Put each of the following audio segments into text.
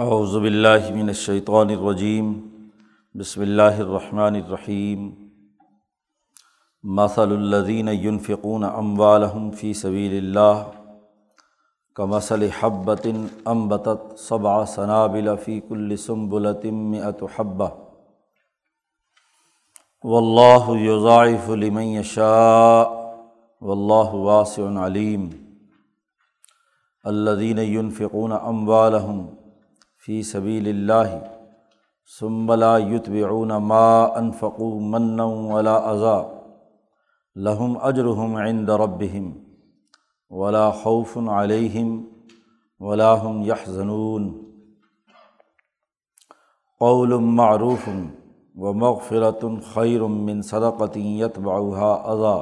اعوذ باللہ من الشیطان الرجیم بسم اللہ الرحمن الرحیم مثل الذین ينفقون اموالهم فی سبیل اللہ کمثل حبۃ انبتت سبع سنابل فی کل سنبلۃ مئۃ حبۃ واللہ یضاعف لمن یشاء واللہ واسع علیم الذین ينفقون اموالهم فی سبیل اللہ ثم لا یتبعون ما انفقوا منا ولا اذا لهم اجرهم عند ربهم ولا خوف علیہم ولا هم یحزنون قول معروف ومغفرۃ خیر من صدقۃ یتبعها اذا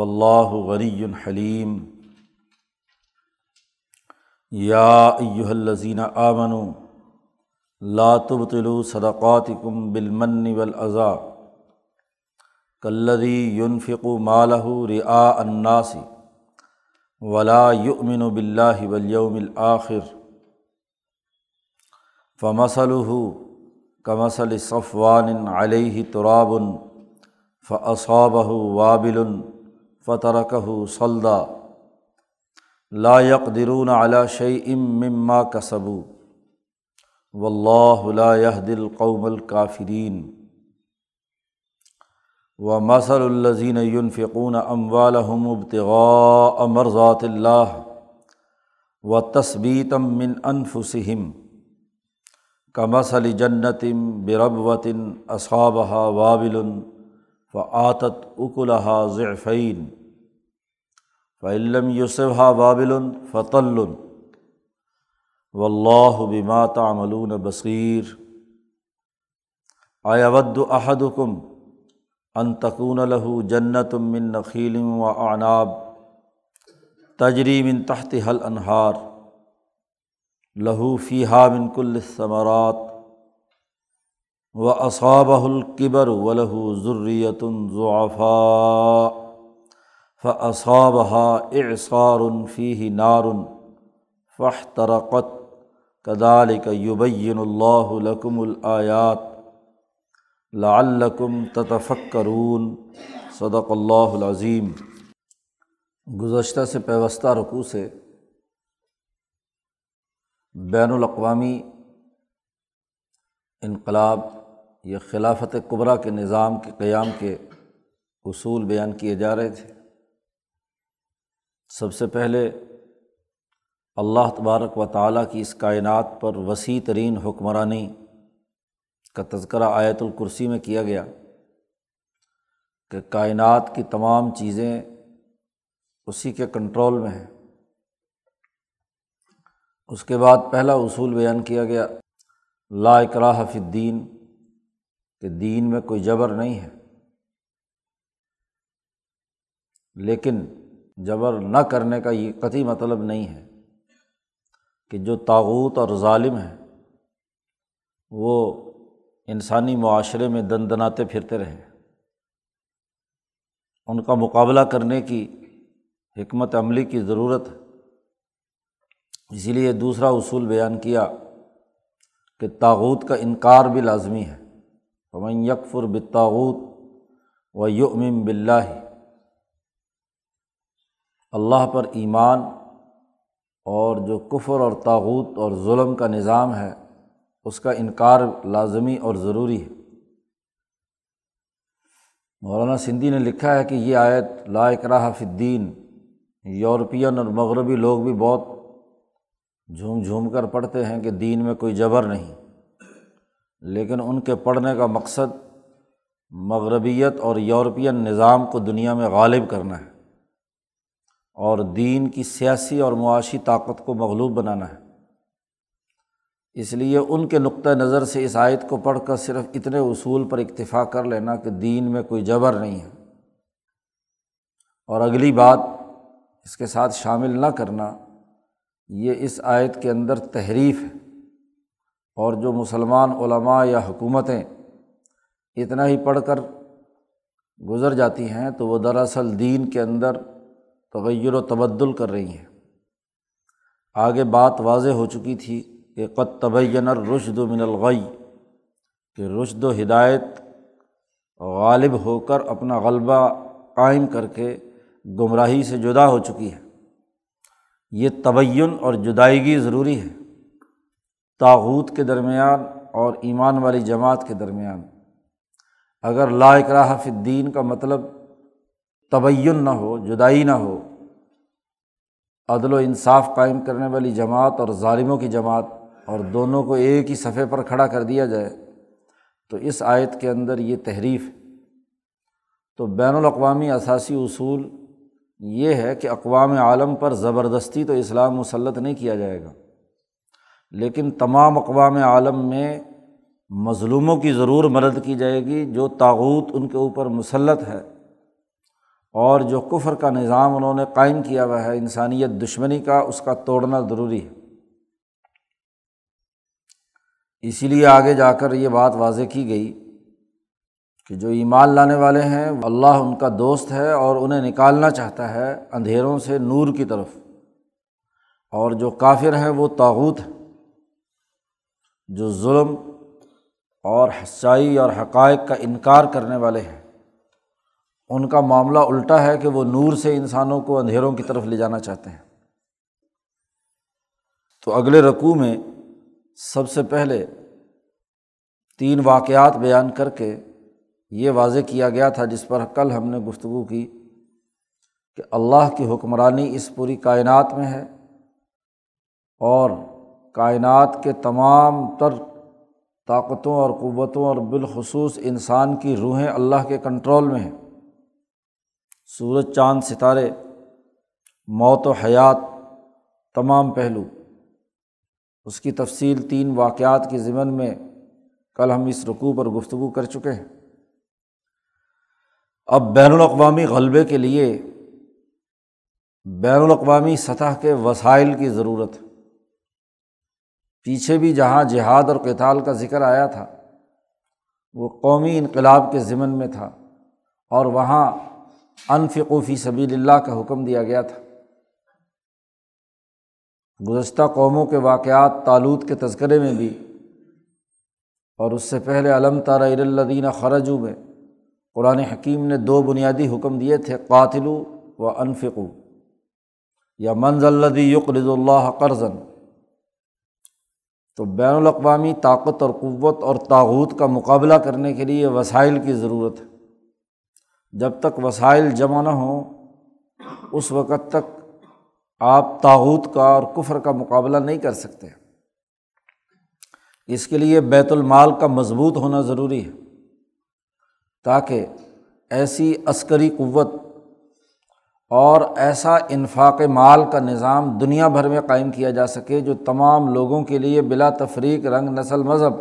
واللہ غنی حلیم یا ایھا الذین آمنوا لا تبطلوا صدقاتکم بالمن والاذی کالذی ينفق مالہ رئاء الناس ولا یؤمن باللہ والیوم الآخر فمثلہ کمثل صفوان علیہ تراب فاصابہ وابل فترکہ صلدا لا یقدرون علی شیء مما کسبوا واللہ لا یہدی القوم الکافرین ومثل الذین ينفقون اموالہم ابتغاء مرضات اللہ وتثبیتا من انفسہم کمثل جنۃ بربوۃ اصابہا وابل فآتت اکلہا ضعفین فإن لم يصبها وابل فطل واللہ بما تعملون بصیر أيود أحدكم أن تكون له جنة من نخيل وأعناب تجري من تحتها الأنهار له فيها من كل الثمرات وأصابه الكبر وله ذرية ضعفاء فأصابها إعصار فيه نار فاحترقت كذلك يبين الله لكم الآيات لعلكم تتفكرون صدق اللہ العظیم۔ گزشتہ سے پیوستہ رکوع سے بین الاقوامی انقلاب یا خلافت کبریٰ کے نظام کے قیام کے اصول بیان کیے جا رہے تھے۔ سب سے پہلے اللہ تبارک و تعالیٰ کی اس کائنات پر وسیع ترین حکمرانی کا تذکرہ آیت الکرسی میں کیا گیا کہ کائنات کی تمام چیزیں اسی کے کنٹرول میں ہیں۔ اس کے بعد پہلا اصول بیان کیا گیا لا اکراہ فی الدین، کہ دین میں کوئی جبر نہیں ہے، لیکن جبر نہ کرنے کا یہ قطعی مطلب نہیں ہے کہ جو طاغوت اور ظالم ہیں وہ انسانی معاشرے میں دندناتے پھرتے رہیں۔ ان کا مقابلہ کرنے کی حکمت عملی کی ضرورت ہے۔ اسی لیے دوسرا اصول بیان کیا کہ طاغوت کا انکار بھی لازمی ہے، فمن یکفر بالطاغوت ویؤمن باللہ، اللہ پر ایمان اور جو کفر اور طاغوت اور ظلم کا نظام ہے اس کا انکار لازمی اور ضروری ہے۔ مولانا سندھی نے لکھا ہے کہ یہ آیت لا اکراہ فی الدین یورپین اور مغربی لوگ بھی بہت جھوم جھوم کر پڑھتے ہیں کہ دین میں کوئی جبر نہیں، لیکن ان کے پڑھنے کا مقصد مغربیت اور یورپین نظام کو دنیا میں غالب کرنا ہے اور دین کی سیاسی اور معاشی طاقت کو مغلوب بنانا ہے۔ اس لیے ان کے نقطہ نظر سے اس آیت کو پڑھ کر صرف اتنے اصول پر اکتفا کر لینا کہ دین میں کوئی جبر نہیں ہے، اور اگلی بات اس کے ساتھ شامل نہ کرنا، یہ اس آیت کے اندر تحریف ہے۔ اور جو مسلمان علماء یا حکومتیں اتنا ہی پڑھ کر گزر جاتی ہیں تو وہ دراصل دین کے اندر تغیر و تبدل کر رہی ہیں۔ آگے بات واضح ہو چکی تھی کہ قد تبین الرشد من الغی، کہ رشد و ہدایت غالب ہو کر اپنا غلبہ قائم کر کے گمراہی سے جدا ہو چکی ہے۔ یہ تبین اور جدائیگی ضروری ہے تاغوت کے درمیان اور ایمان والی جماعت کے درمیان۔ اگر لا اکراہ فی الدین کا مطلب تبین نہ ہو، جدائی نہ ہو، عدل و انصاف قائم کرنے والی جماعت اور ظالموں کی جماعت، اور دونوں کو ایک ہی صفحے پر کھڑا کر دیا جائے، تو اس آیت کے اندر یہ تحریف ہے۔ تو بین الاقوامی اساسی اصول یہ ہے کہ اقوام عالم پر زبردستی تو اسلام مسلط نہیں کیا جائے گا، لیکن تمام اقوام عالم میں مظلوموں کی ضرور مدد کی جائے گی جو طاغوت ان کے اوپر مسلط ہے، اور جو کفر کا نظام انہوں نے قائم کیا ہوا ہے انسانیت دشمنی کا، اس کا توڑنا ضروری ہے۔ اسی لیے آگے جا کر یہ بات واضح کی گئی کہ جو ایمان لانے والے ہیں اللہ ان کا دوست ہے اور انہیں نکالنا چاہتا ہے اندھیروں سے نور کی طرف، اور جو کافر ہیں وہ طاغوت ہیں جو ظلم اور سچائی اور حقائق کا انکار کرنے والے ہیں۔ ان کا معاملہ الٹا ہے کہ وہ نور سے انسانوں کو اندھیروں کی طرف لے جانا چاہتے ہیں۔ تو اگلے رکوع میں سب سے پہلے تین واقعات بیان کر کے یہ واضح کیا گیا تھا، جس پر کل ہم نے گفتگو کی، کہ اللہ کی حکمرانی اس پوری کائنات میں ہے، اور کائنات کے تمام تر طاقتوں اور قوتوں اور بالخصوص انسان کی روحیں اللہ کے کنٹرول میں ہیں۔ سورج، چاند، ستارے، موت و حیات، تمام پہلو۔ اس کی تفصیل تین واقعات کے ضمن میں کل ہم اس رکوع پر گفتگو کر چکے ہیں۔ اب بین الاقوامی غلبے کے لیے بین الاقوامی سطح کے وسائل کی ضرورت ہے۔ پیچھے بھی جہاں جہاد اور قتال کا ذکر آیا تھا وہ قومی انقلاب کے ضمن میں تھا، اور وہاں انفقوا فی سبیل اللہ کا حکم دیا گیا تھا۔ گزشتہ قوموں کے واقعات، طالوت کے تذکرے میں بھی، اور اس سے پہلے الم تر الی الذین خرجوا میں قرآن حکیم نے دو بنیادی حکم دیے تھے، قاتلوا و انفقوا، یا من ذا الذی یقرض اللہ قرضا۔ تو بین الاقوامی طاقت اور قوت اور طاغوت کا مقابلہ کرنے کے لیے وسائل کی ضرورت ہے۔ جب تک وسائل جمع نہ ہوں اس وقت تک آپ طاغوت کا اور کفر کا مقابلہ نہیں کر سکتے۔ اس کے لیے بیت المال کا مضبوط ہونا ضروری ہے، تاکہ ایسی عسکری قوت اور ایسا انفاق مال کا نظام دنیا بھر میں قائم کیا جا سکے جو تمام لوگوں کے لیے بلا تفریق، رنگ، نسل، مذہب،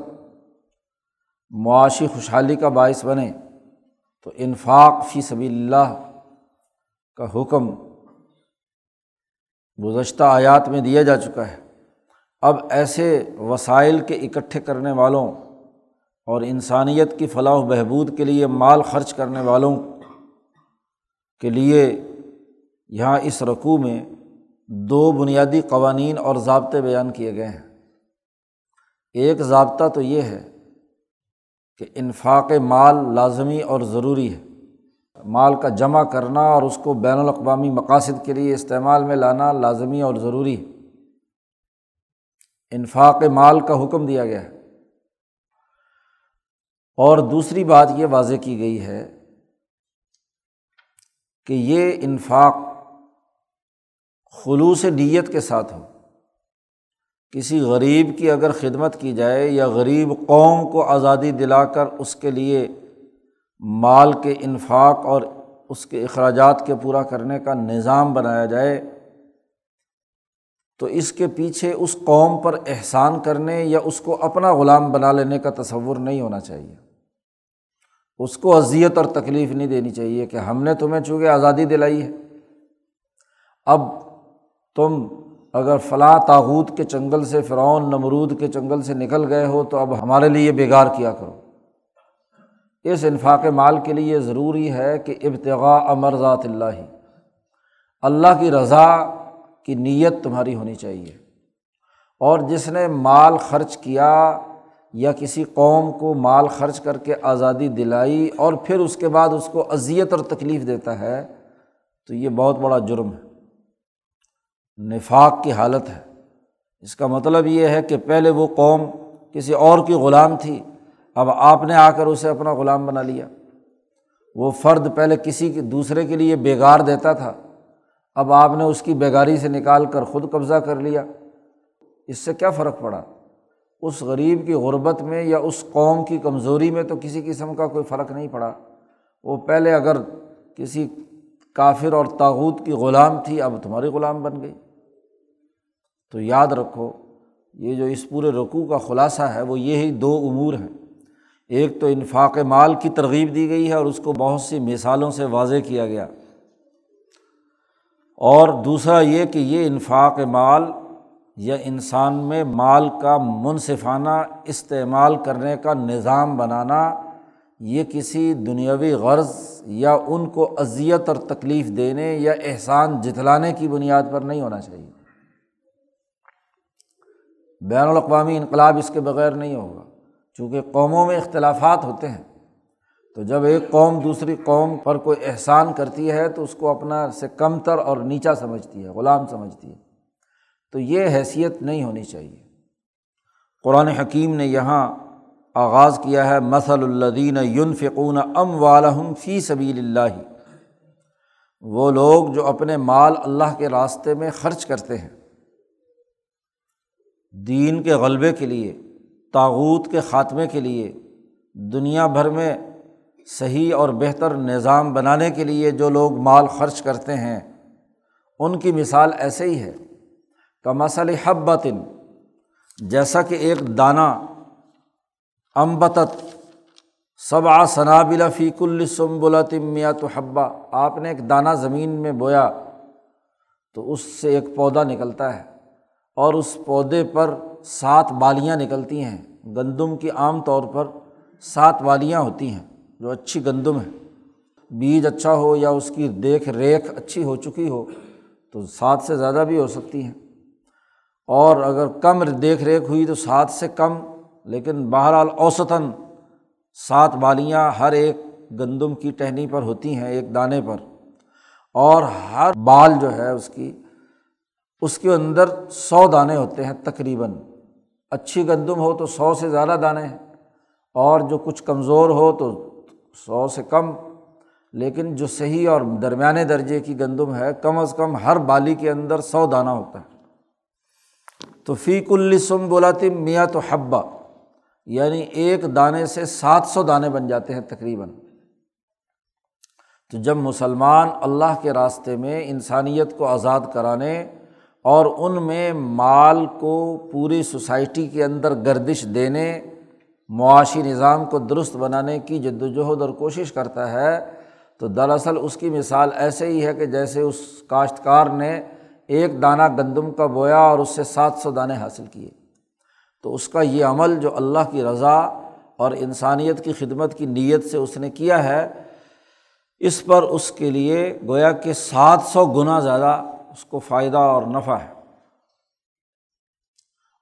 معاشی خوشحالی کا باعث بنے۔ تو انفاق فی سبیل اللہ کا حکم گزشتہ آیات میں دیا جا چکا ہے۔ اب ایسے وسائل کے اکٹھے کرنے والوں اور انسانیت کی فلاح و بہبود کے لیے مال خرچ کرنے والوں کے لیے یہاں اس رکوع میں دو بنیادی قوانین اور ضابطے بیان کیے گئے ہیں۔ ایک ضابطہ تو یہ ہے کہ انفاق مال لازمی اور ضروری ہے، مال کا جمع کرنا اور اس کو بین الاقوامی مقاصد کے لیے استعمال میں لانا لازمی اور ضروری ہے، انفاق مال کا حکم دیا گیا ہے۔ اور دوسری بات یہ واضح کی گئی ہے کہ یہ انفاق خلوص نیت کے ساتھ ہو۔ کسی غریب کی اگر خدمت کی جائے یا غریب قوم کو آزادی دلا کر اس کے لیے مال کے انفاق اور اس کے اخراجات کے پورا کرنے کا نظام بنایا جائے، تو اس کے پیچھے اس قوم پر احسان کرنے یا اس کو اپنا غلام بنا لینے کا تصور نہیں ہونا چاہیے۔ اس کو اذیت اور تکلیف نہیں دینی چاہیے کہ ہم نے تمہیں چونکہ آزادی دلائی ہے، اب تم اگر فلاں طاغوت کے چنگل سے، فرعون نمرود کے چنگل سے نکل گئے ہو تو اب ہمارے لیے بیگار کیا کرو۔ اس انفاق مال کے لیے ضروری ہے کہ ابتغاء مرضات اللہ، اللہ کی رضا کی نیت تمہاری ہونی چاہیے، اور جس نے مال خرچ کیا یا کسی قوم کو مال خرچ کر کے آزادی دلائی اور پھر اس کے بعد اس کو اذیت اور تکلیف دیتا ہے تو یہ بہت بڑا جرم ہے، نفاق کی حالت ہے۔ اس کا مطلب یہ ہے کہ پہلے وہ قوم کسی اور کی غلام تھی، اب آپ نے آ کر اسے اپنا غلام بنا لیا۔ وہ فرد پہلے کسی دوسرے کے لیے بیگار دیتا تھا، اب آپ نے اس کی بیگاری سے نکال کر خود قبضہ کر لیا۔ اس سے کیا فرق پڑا؟ اس غریب کی غربت میں یا اس قوم کی کمزوری میں تو کسی قسم کا کوئی فرق نہیں پڑا۔ وہ پہلے اگر کسی کافر اور طاغوت کی غلام تھی، اب تمہاری غلام بن گئی۔ تو یاد رکھو، یہ جو اس پورے رکوع کا خلاصہ ہے وہ یہی دو امور ہیں، ایک تو انفاق مال کی ترغیب دی گئی ہے اور اس کو بہت سی مثالوں سے واضح کیا گیا، اور دوسرا یہ کہ یہ انفاق مال یا انسان میں مال کا منصفانہ استعمال کرنے کا نظام بنانا، یہ کسی دنیاوی غرض یا ان کو اذیت اور تکلیف دینے یا احسان جتلانے کی بنیاد پر نہیں ہونا چاہیے۔ بین الاقوامی انقلاب اس کے بغیر نہیں ہوگا، چونکہ قوموں میں اختلافات ہوتے ہیں، تو جب ایک قوم دوسری قوم پر کوئی احسان کرتی ہے تو اس کو اپنا سے کمتر اور نیچا سمجھتی ہے، غلام سمجھتی ہے، تو یہ حیثیت نہیں ہونی چاہیے۔ قرآن حکیم نے یہاں آغاز کیا ہے، مثل الذین ينفقون اموالهم فی سبیل اللہ، وہ لوگ جو اپنے مال اللہ کے راستے میں خرچ کرتے ہیں، دین کے غلبے کے لیے، طاغوت کے خاتمے کے لیے، دنیا بھر میں صحیح اور بہتر نظام بنانے کے لیے جو لوگ مال خرچ کرتے ہیں، ان کی مثال ایسے ہی ہے۔ کمثل حبۃ، جیسا کہ ایک دانہ، انبتت سبع سنابل فی کل سنبلۃ مئۃ حبہ، آپ نے ایک دانہ زمین میں بویا تو اس سے ایک پودا نکلتا ہے، اور اس پودے پر 7 بالیاں نکلتی ہیں۔ گندم کی عام طور پر 7 بالیاں ہوتی ہیں، جو اچھی گندم ہے، بیج اچھا ہو یا اس کی دیکھ ریکھ اچھی ہو چکی ہو تو 7 سے زیادہ بھی ہو سکتی ہیں، اور اگر کم دیکھ ریکھ ہوئی تو 7 سے کم، لیکن بہرحال اوسطاً 7 بالیاں ہر ایک گندم کی ٹہنی پر ہوتی ہیں، ایک دانے پر، اور ہر بال جو ہے اس کی، اس کے اندر 100 دانے ہوتے ہیں تقریباً۔ اچھی گندم ہو تو 100 سے زیادہ دانے ہیں، اور جو کچھ کمزور ہو تو 100 سے کم، لیکن جو صحیح اور درمیانے درجے کی گندم ہے کم از کم ہر بالی کے اندر 100 دانہ ہوتا ہے۔ تو فی کل سنبلۃ مئۃ حبہ، یعنی ایک دانے سے 700 دانے بن جاتے ہیں تقریباً۔ تو جب مسلمان اللہ کے راستے میں انسانیت کو آزاد کرانے اور ان میں مال کو پوری سوسائٹی کے اندر گردش دینے، معاشی نظام کو درست بنانے کی جدوجہد اور کوشش کرتا ہے، تو دراصل اس کی مثال ایسے ہی ہے کہ جیسے اس کاشتکار نے ایک دانہ گندم کا بویا اور اس سے 700 دانے حاصل کیے۔ تو اس کا یہ عمل جو اللہ کی رضا اور انسانیت کی خدمت کی نیت سے اس نے کیا ہے، اس پر اس کے لیے گویا کہ 700 گنا زیادہ اس کو فائدہ اور نفع ہے۔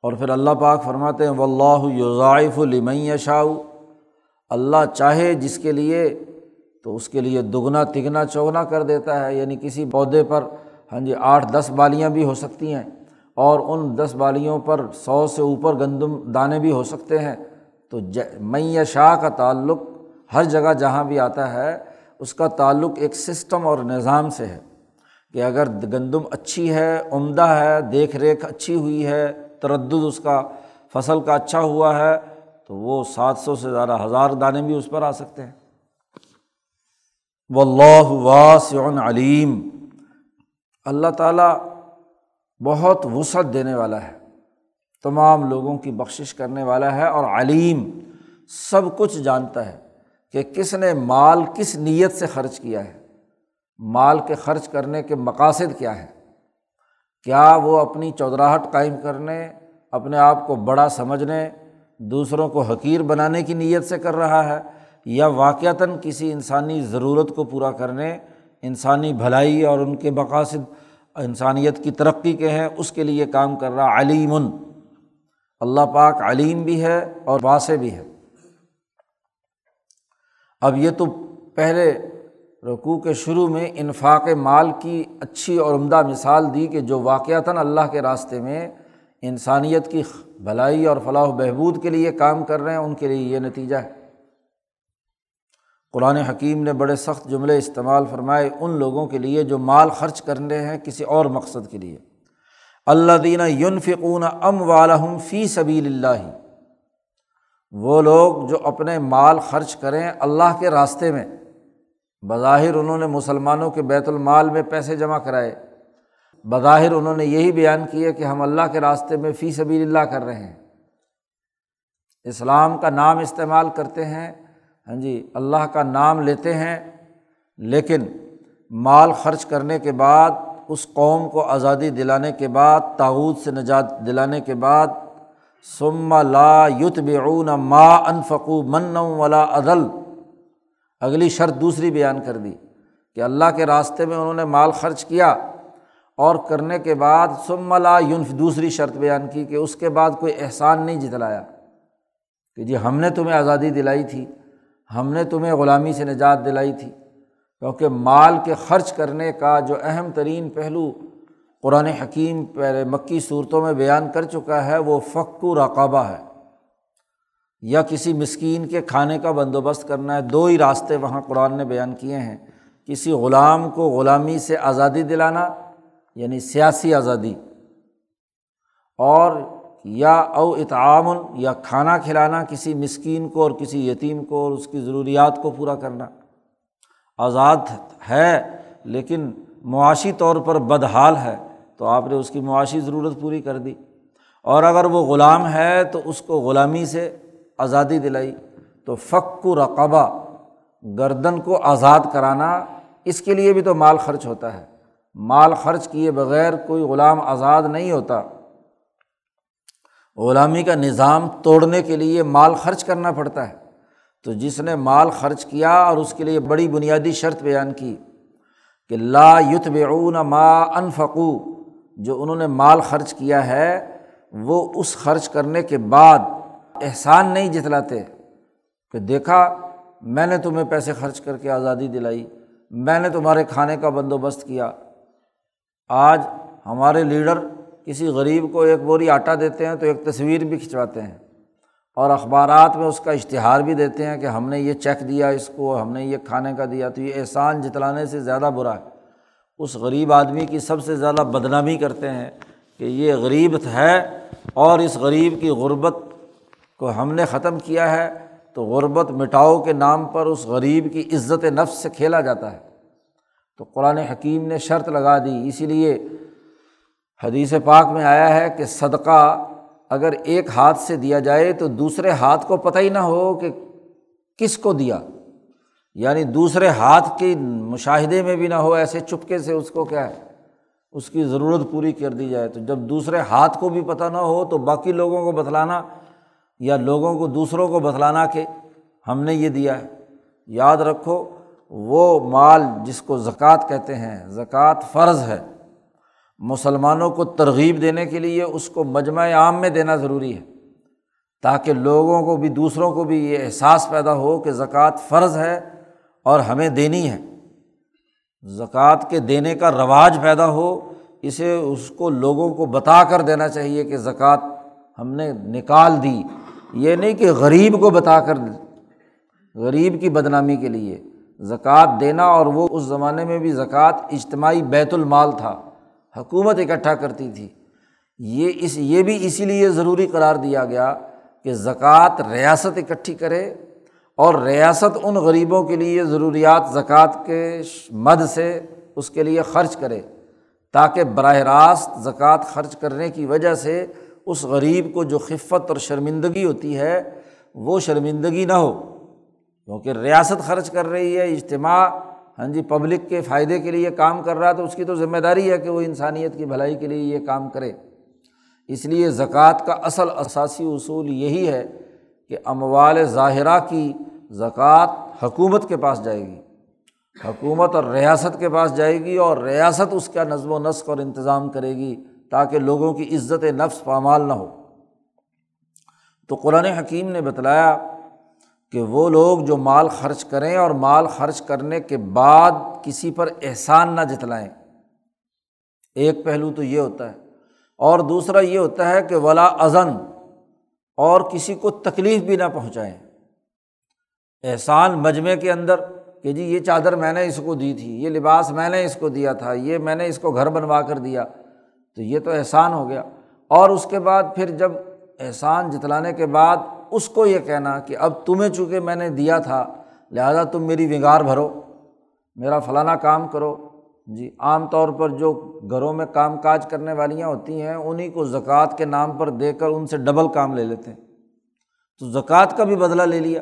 اور پھر اللہ پاک فرماتے ہیں، واللہ یضاعف لمن یشاء، اللہ چاہے جس کے لیے تو اس کے لیے دگنا تگنا چوگنا کر دیتا ہے۔ یعنی کسی پودے پر 8-10 بالیاں بھی ہو سکتی ہیں، اور ان 10 بالیوں پر 100 سے اوپر گندم دانے بھی ہو سکتے ہیں۔ تو من یشاء کا تعلق ہر جگہ جہاں بھی آتا ہے اس کا تعلق ایک سسٹم اور نظام سے ہے، کہ اگر گندم اچھی ہے، عمدہ ہے، دیکھ ریکھ اچھی ہوئی ہے، تردد اس کا فصل کا اچھا ہوا ہے، تو وہ 700 سے زیادہ 1000 دانے بھی اس پر آ سکتے ہیں۔ واللہ واسع علیم، اللہ تعالیٰ بہت وسعت دینے والا ہے، تمام لوگوں کی بخشش کرنے والا ہے، اور علیم سب کچھ جانتا ہے کہ کس نے مال کس نیت سے خرچ کیا ہے، مال کے خرچ کرنے کے مقاصد کیا ہیں، کیا وہ اپنی چودراہٹ قائم کرنے، اپنے آپ کو بڑا سمجھنے، دوسروں کو حقیر بنانے کی نیت سے کر رہا ہے، یا واقعتاً کسی انسانی ضرورت کو پورا کرنے، انسانی بھلائی اور ان کے مقاصد انسانیت کی ترقی کے ہیں، اس کے لیے کام کر رہا۔ علیم، اللہ پاک علیم بھی ہے اور واسع بھی ہے۔ اب یہ تو پہلے رکوع کے شروع میں انفاق مال کی اچھی اور عمدہ مثال دی کہ جو واقعتاً اللہ کے راستے میں انسانیت کی بھلائی اور فلاح و بہبود کے لیے کام کر رہے ہیں، ان کے لیے یہ نتیجہ ہے۔ قرآن حکیم نے بڑے سخت جملے استعمال فرمائے ان لوگوں کے لیے جو مال خرچ کر رہے ہیں کسی اور مقصد کے لیے، الذین ينفقون اموالهم فی سبیل اللہ، وہ لوگ جو اپنے مال خرچ کریں اللہ کے راستے میں۔ بظاہر انہوں نے مسلمانوں کے بیت المال میں پیسے جمع کرائے، بظاہر انہوں نے یہی بیان کیا کہ ہم اللہ کے راستے میں فی سبیل اللہ کر رہے ہیں، اسلام کا نام استعمال کرتے ہیں، ہاں جی اللہ کا نام لیتے ہیں، لیکن مال خرچ کرنے کے بعد، اس قوم کو آزادی دلانے کے بعد، طاغوت سے نجات دلانے کے بعد، ثم لا یتبعون ما انفقوا منا ولا اذل، اگلی شرط دوسری بیان کر دی کہ اللہ کے راستے میں انہوں نے مال خرچ کیا اور کرنے کے بعد ثم لا ینفقوا، دوسری شرط بیان کی کہ اس کے بعد کوئی احسان نہیں جتلایا کہ جی ہم نے تمہیں آزادی دلائی تھی، ہم نے تمہیں غلامی سے نجات دلائی تھی، کیونکہ مال کے خرچ کرنے کا جو اہم ترین پہلو قرآن حکیم پہلے مکی صورتوں میں بیان کر چکا ہے وہ فک رقابہ ہے، یا کسی مسکین کے کھانے کا بندوبست کرنا ہے۔ دو ہی راستے وہاں قرآن نے بیان کیے ہیں، کسی غلام کو غلامی سے آزادی دلانا یعنی سیاسی آزادی، اور یا او اطعام یا کھانا کھلانا کسی مسکین کو اور کسی یتیم کو اور اس کی ضروریات کو پورا کرنا۔ آزاد ہے لیکن معاشی طور پر بدحال ہے تو آپ نے اس کی معاشی ضرورت پوری کر دی، اور اگر وہ غلام ہے تو اس کو غلامی سے آزادی دلائی۔ تو فک رقبہ، گردن کو آزاد کرانا، اس کے لیے بھی تو مال خرچ ہوتا ہے، مال خرچ کیے بغیر کوئی غلام آزاد نہیں ہوتا، غلامی کا نظام توڑنے کے لیے مال خرچ کرنا پڑتا ہے۔ تو جس نے مال خرچ کیا اور اس کے لیے بڑی بنیادی شرط بیان کی کہ لا یتبعون ما انفقوا، جو انہوں نے مال خرچ کیا ہے وہ اس خرچ کرنے کے بعد احسان نہیں جتلاتے کہ دیکھا میں نے تمہیں پیسے خرچ کر کے آزادی دلائی، میں نے تمہارے کھانے کا بندوبست کیا۔ آج ہمارے لیڈر کسی غریب کو ایک بوری آٹا دیتے ہیں تو ایک تصویر بھی کھنچواتے ہیں اور اخبارات میں اس کا اشتہار بھی دیتے ہیں کہ ہم نے یہ چیک دیا اس کو، ہم نے یہ کھانے کا دیا۔ تو یہ احسان جتلانے سے زیادہ برا ہے، اس غریب آدمی کی سب سے زیادہ بدنامی کرتے ہیں کہ یہ غریب ہے اور اس غریب کی غربت کو ہم نے ختم کیا ہے۔ تو غربت مٹاؤ کے نام پر اس غریب کی عزت نفس سے کھیلا جاتا ہے۔ تو قرآن حکیم نے شرط لگا دی، اسی لیے حدیث پاک میں آیا ہے کہ صدقہ اگر ایک ہاتھ سے دیا جائے تو دوسرے ہاتھ کو پتہ ہی نہ ہو کہ کس کو دیا، یعنی دوسرے ہاتھ کے مشاہدے میں بھی نہ ہو، ایسے چپکے سے اس کو کیا ہے اس کی ضرورت پوری کر دی جائے۔ تو جب دوسرے ہاتھ کو بھی پتہ نہ ہو تو باقی لوگوں کو بتلانا یا لوگوں کو دوسروں کو بتلانا کہ ہم نے یہ دیا ہے۔ یاد رکھو وہ مال جس کو زکوٰۃ کہتے ہیں، زکوٰۃ فرض ہے، مسلمانوں کو ترغیب دینے کے لیے اس کو مجمع عام میں دینا ضروری ہے تاکہ لوگوں کو بھی دوسروں کو بھی یہ احساس پیدا ہو کہ زکوٰۃ فرض ہے اور ہمیں دینی ہے، زکوٰۃ کے دینے کا رواج پیدا ہو۔ اسے اس کو لوگوں کو بتا کر دینا چاہیے کہ زکوٰۃ ہم نے نکال دی، یہ نہیں کہ غریب کو بتا کر غریب کی بدنامی کے لیے زکوٰۃ دینا۔ اور وہ اس زمانے میں بھی زکوٰۃ اجتماعی بیت المال تھا، حکومت اکٹھا کرتی تھی، یہ بھی اسی لیے ضروری قرار دیا گیا کہ زکوٰۃ ریاست اکٹھی کرے اور ریاست ان غریبوں کے لیے ضروریات زکوٰۃ کے مد سے اس کے لیے خرچ کرے تاکہ براہ راست زکوٰۃ خرچ کرنے کی وجہ سے اس غریب کو جو خفت اور شرمندگی ہوتی ہے وہ شرمندگی نہ ہو، کیونکہ ریاست خرچ کر رہی ہے، اجتماع ہاں جی پبلک کے فائدے کے لیے کام کر رہا ہے تو اس کی تو ذمہ داری ہے کہ وہ انسانیت کی بھلائی کے لیے یہ کام کرے۔ اس لیے زکوٰۃ کا اصل اساسی اصول یہی ہے کہ اموال ظاہرہ کی زکوٰۃ حکومت کے پاس جائے گی، حکومت اور ریاست کے پاس جائے گی اور ریاست اس کا نظم و نسق اور انتظام کرے گی تاکہ لوگوں کی عزت نفس پامال نہ ہو۔ تو قرآن حکیم نے بتلایا کہ وہ لوگ جو مال خرچ کریں اور مال خرچ کرنے کے بعد کسی پر احسان نہ جتلائیں، ایک پہلو تو یہ ہوتا ہے، اور دوسرا یہ ہوتا ہے کہ ولا اذن، اور کسی کو تکلیف بھی نہ پہنچائیں۔ احسان مجمع کے اندر کہ جی یہ چادر میں نے اس کو دی تھی، یہ لباس میں نے اس کو دیا تھا، یہ میں نے اس کو گھر بنوا کر دیا، تو یہ تو احسان ہو گیا۔ اور اس کے بعد پھر جب احسان جتلانے کے بعد اس کو یہ کہنا کہ اب تمہیں چونکہ میں نے دیا تھا لہذا تم میری ونگار بھرو، میرا فلانا کام کرو۔ جی عام طور پر جو گھروں میں کام کاج کرنے والیاں ہوتی ہیں انہیں کو زکوٰۃ کے نام پر دے کر ان سے ڈبل کام لے لیتے ہیں، تو زکوٰۃ کا بھی بدلہ لے لیا،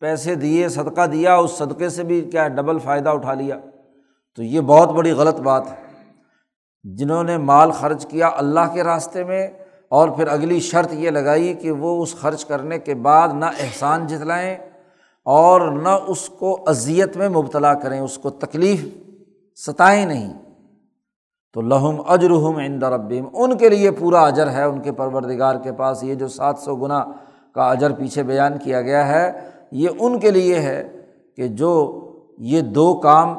پیسے دیے، صدقہ دیا، اس صدقے سے بھی کیا ڈبل فائدہ اٹھا لیا، تو یہ بہت بڑی غلط بات ہے۔ جنہوں نے مال خرچ کیا اللہ کے راستے میں اور پھر اگلی شرط یہ لگائی کہ وہ اس خرچ کرنے کے بعد نہ احسان جتلائیں اور نہ اس کو اذیت میں مبتلا کریں، اس کو تکلیف ستائیں نہیں، تو لہم اجرہم عند ربہم، ان کے لیے پورا اجر ہے ان کے پروردگار کے پاس۔ یہ جو 700 گنا کا اجر پیچھے بیان کیا گیا ہے یہ ان کے لیے ہے کہ جو یہ دو کام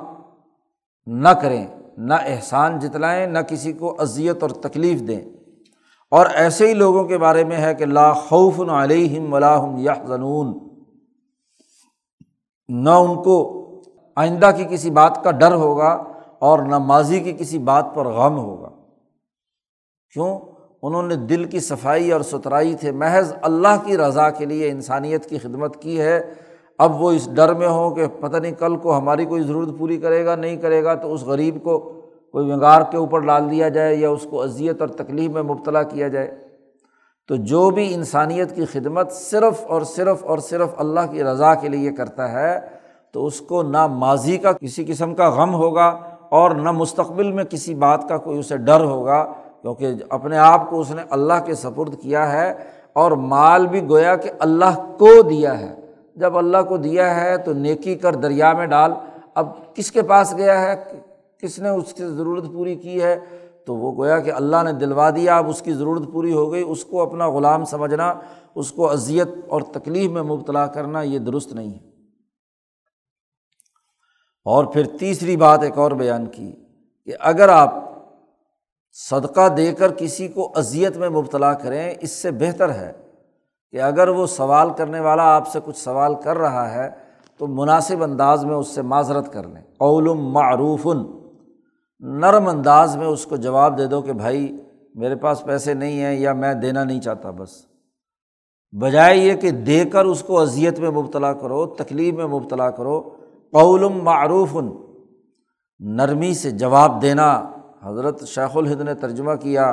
نہ کریں، نہ احسان جتلائیں، نہ کسی کو اذیت اور تکلیف دیں۔ اور ایسے ہی لوگوں کے بارے میں ہے کہ لا خوف علیہم ولا ہم یحزنون، نہ ان کو آئندہ کی کسی بات کا ڈر ہوگا اور نہ ماضی کی کسی بات پر غم ہوگا۔ کیوں؟ انہوں نے دل کی صفائی اور ستھرائی تھے، محض اللہ کی رضا کے لیے انسانیت کی خدمت کی ہے۔ اب وہ اس ڈر میں ہوں کہ پتہ نہیں کل کو ہماری کوئی ضرورت پوری کرے گا نہیں کرے گا، تو اس غریب کو کوئی ونگار کے اوپر ڈال دیا جائے یا اس کو اذیت اور تکلیف میں مبتلا کیا جائے۔ تو جو بھی انسانیت کی خدمت صرف اور صرف اور صرف اللہ کی رضا کے لیے کرتا ہے تو اس کو نہ ماضی کا کسی قسم کا غم ہوگا اور نہ مستقبل میں کسی بات کا کوئی اسے ڈر ہوگا، کیونکہ اپنے آپ کو اس نے اللہ کے سپرد کیا ہے، اور مال بھی گویا کہ اللہ کو دیا ہے۔ جب اللہ کو دیا ہے تو نیکی کر دریا میں ڈال، اب کس کے پاس گیا ہے، کس نے اس کی ضرورت پوری کی ہے، تو وہ گویا کہ اللہ نے دلوا دیا، اب اس کی ضرورت پوری ہو گئی۔ اس کو اپنا غلام سمجھنا، اس کو اذیت اور تکلیف میں مبتلا کرنا یہ درست نہیں ہے۔ اور پھر تیسری بات ایک اور بیان کی کہ اگر آپ صدقہ دے کر کسی کو اذیت میں مبتلا کریں، اس سے بہتر ہے کہ اگر وہ سوال کرنے والا آپ سے کچھ سوال کر رہا ہے تو مناسب انداز میں اس سے معذرت کر لیں، قول معروف، نرم انداز میں اس کو جواب دے دو کہ بھائی میرے پاس پیسے نہیں ہیں یا میں دینا نہیں چاہتا، بس، بجائے یہ کہ دے کر اس کو اذیت میں مبتلا کرو، تکلیف میں مبتلا کرو۔ قول معروف، نرمی سے جواب دینا۔ حضرت شیخ الہند نے ترجمہ کیا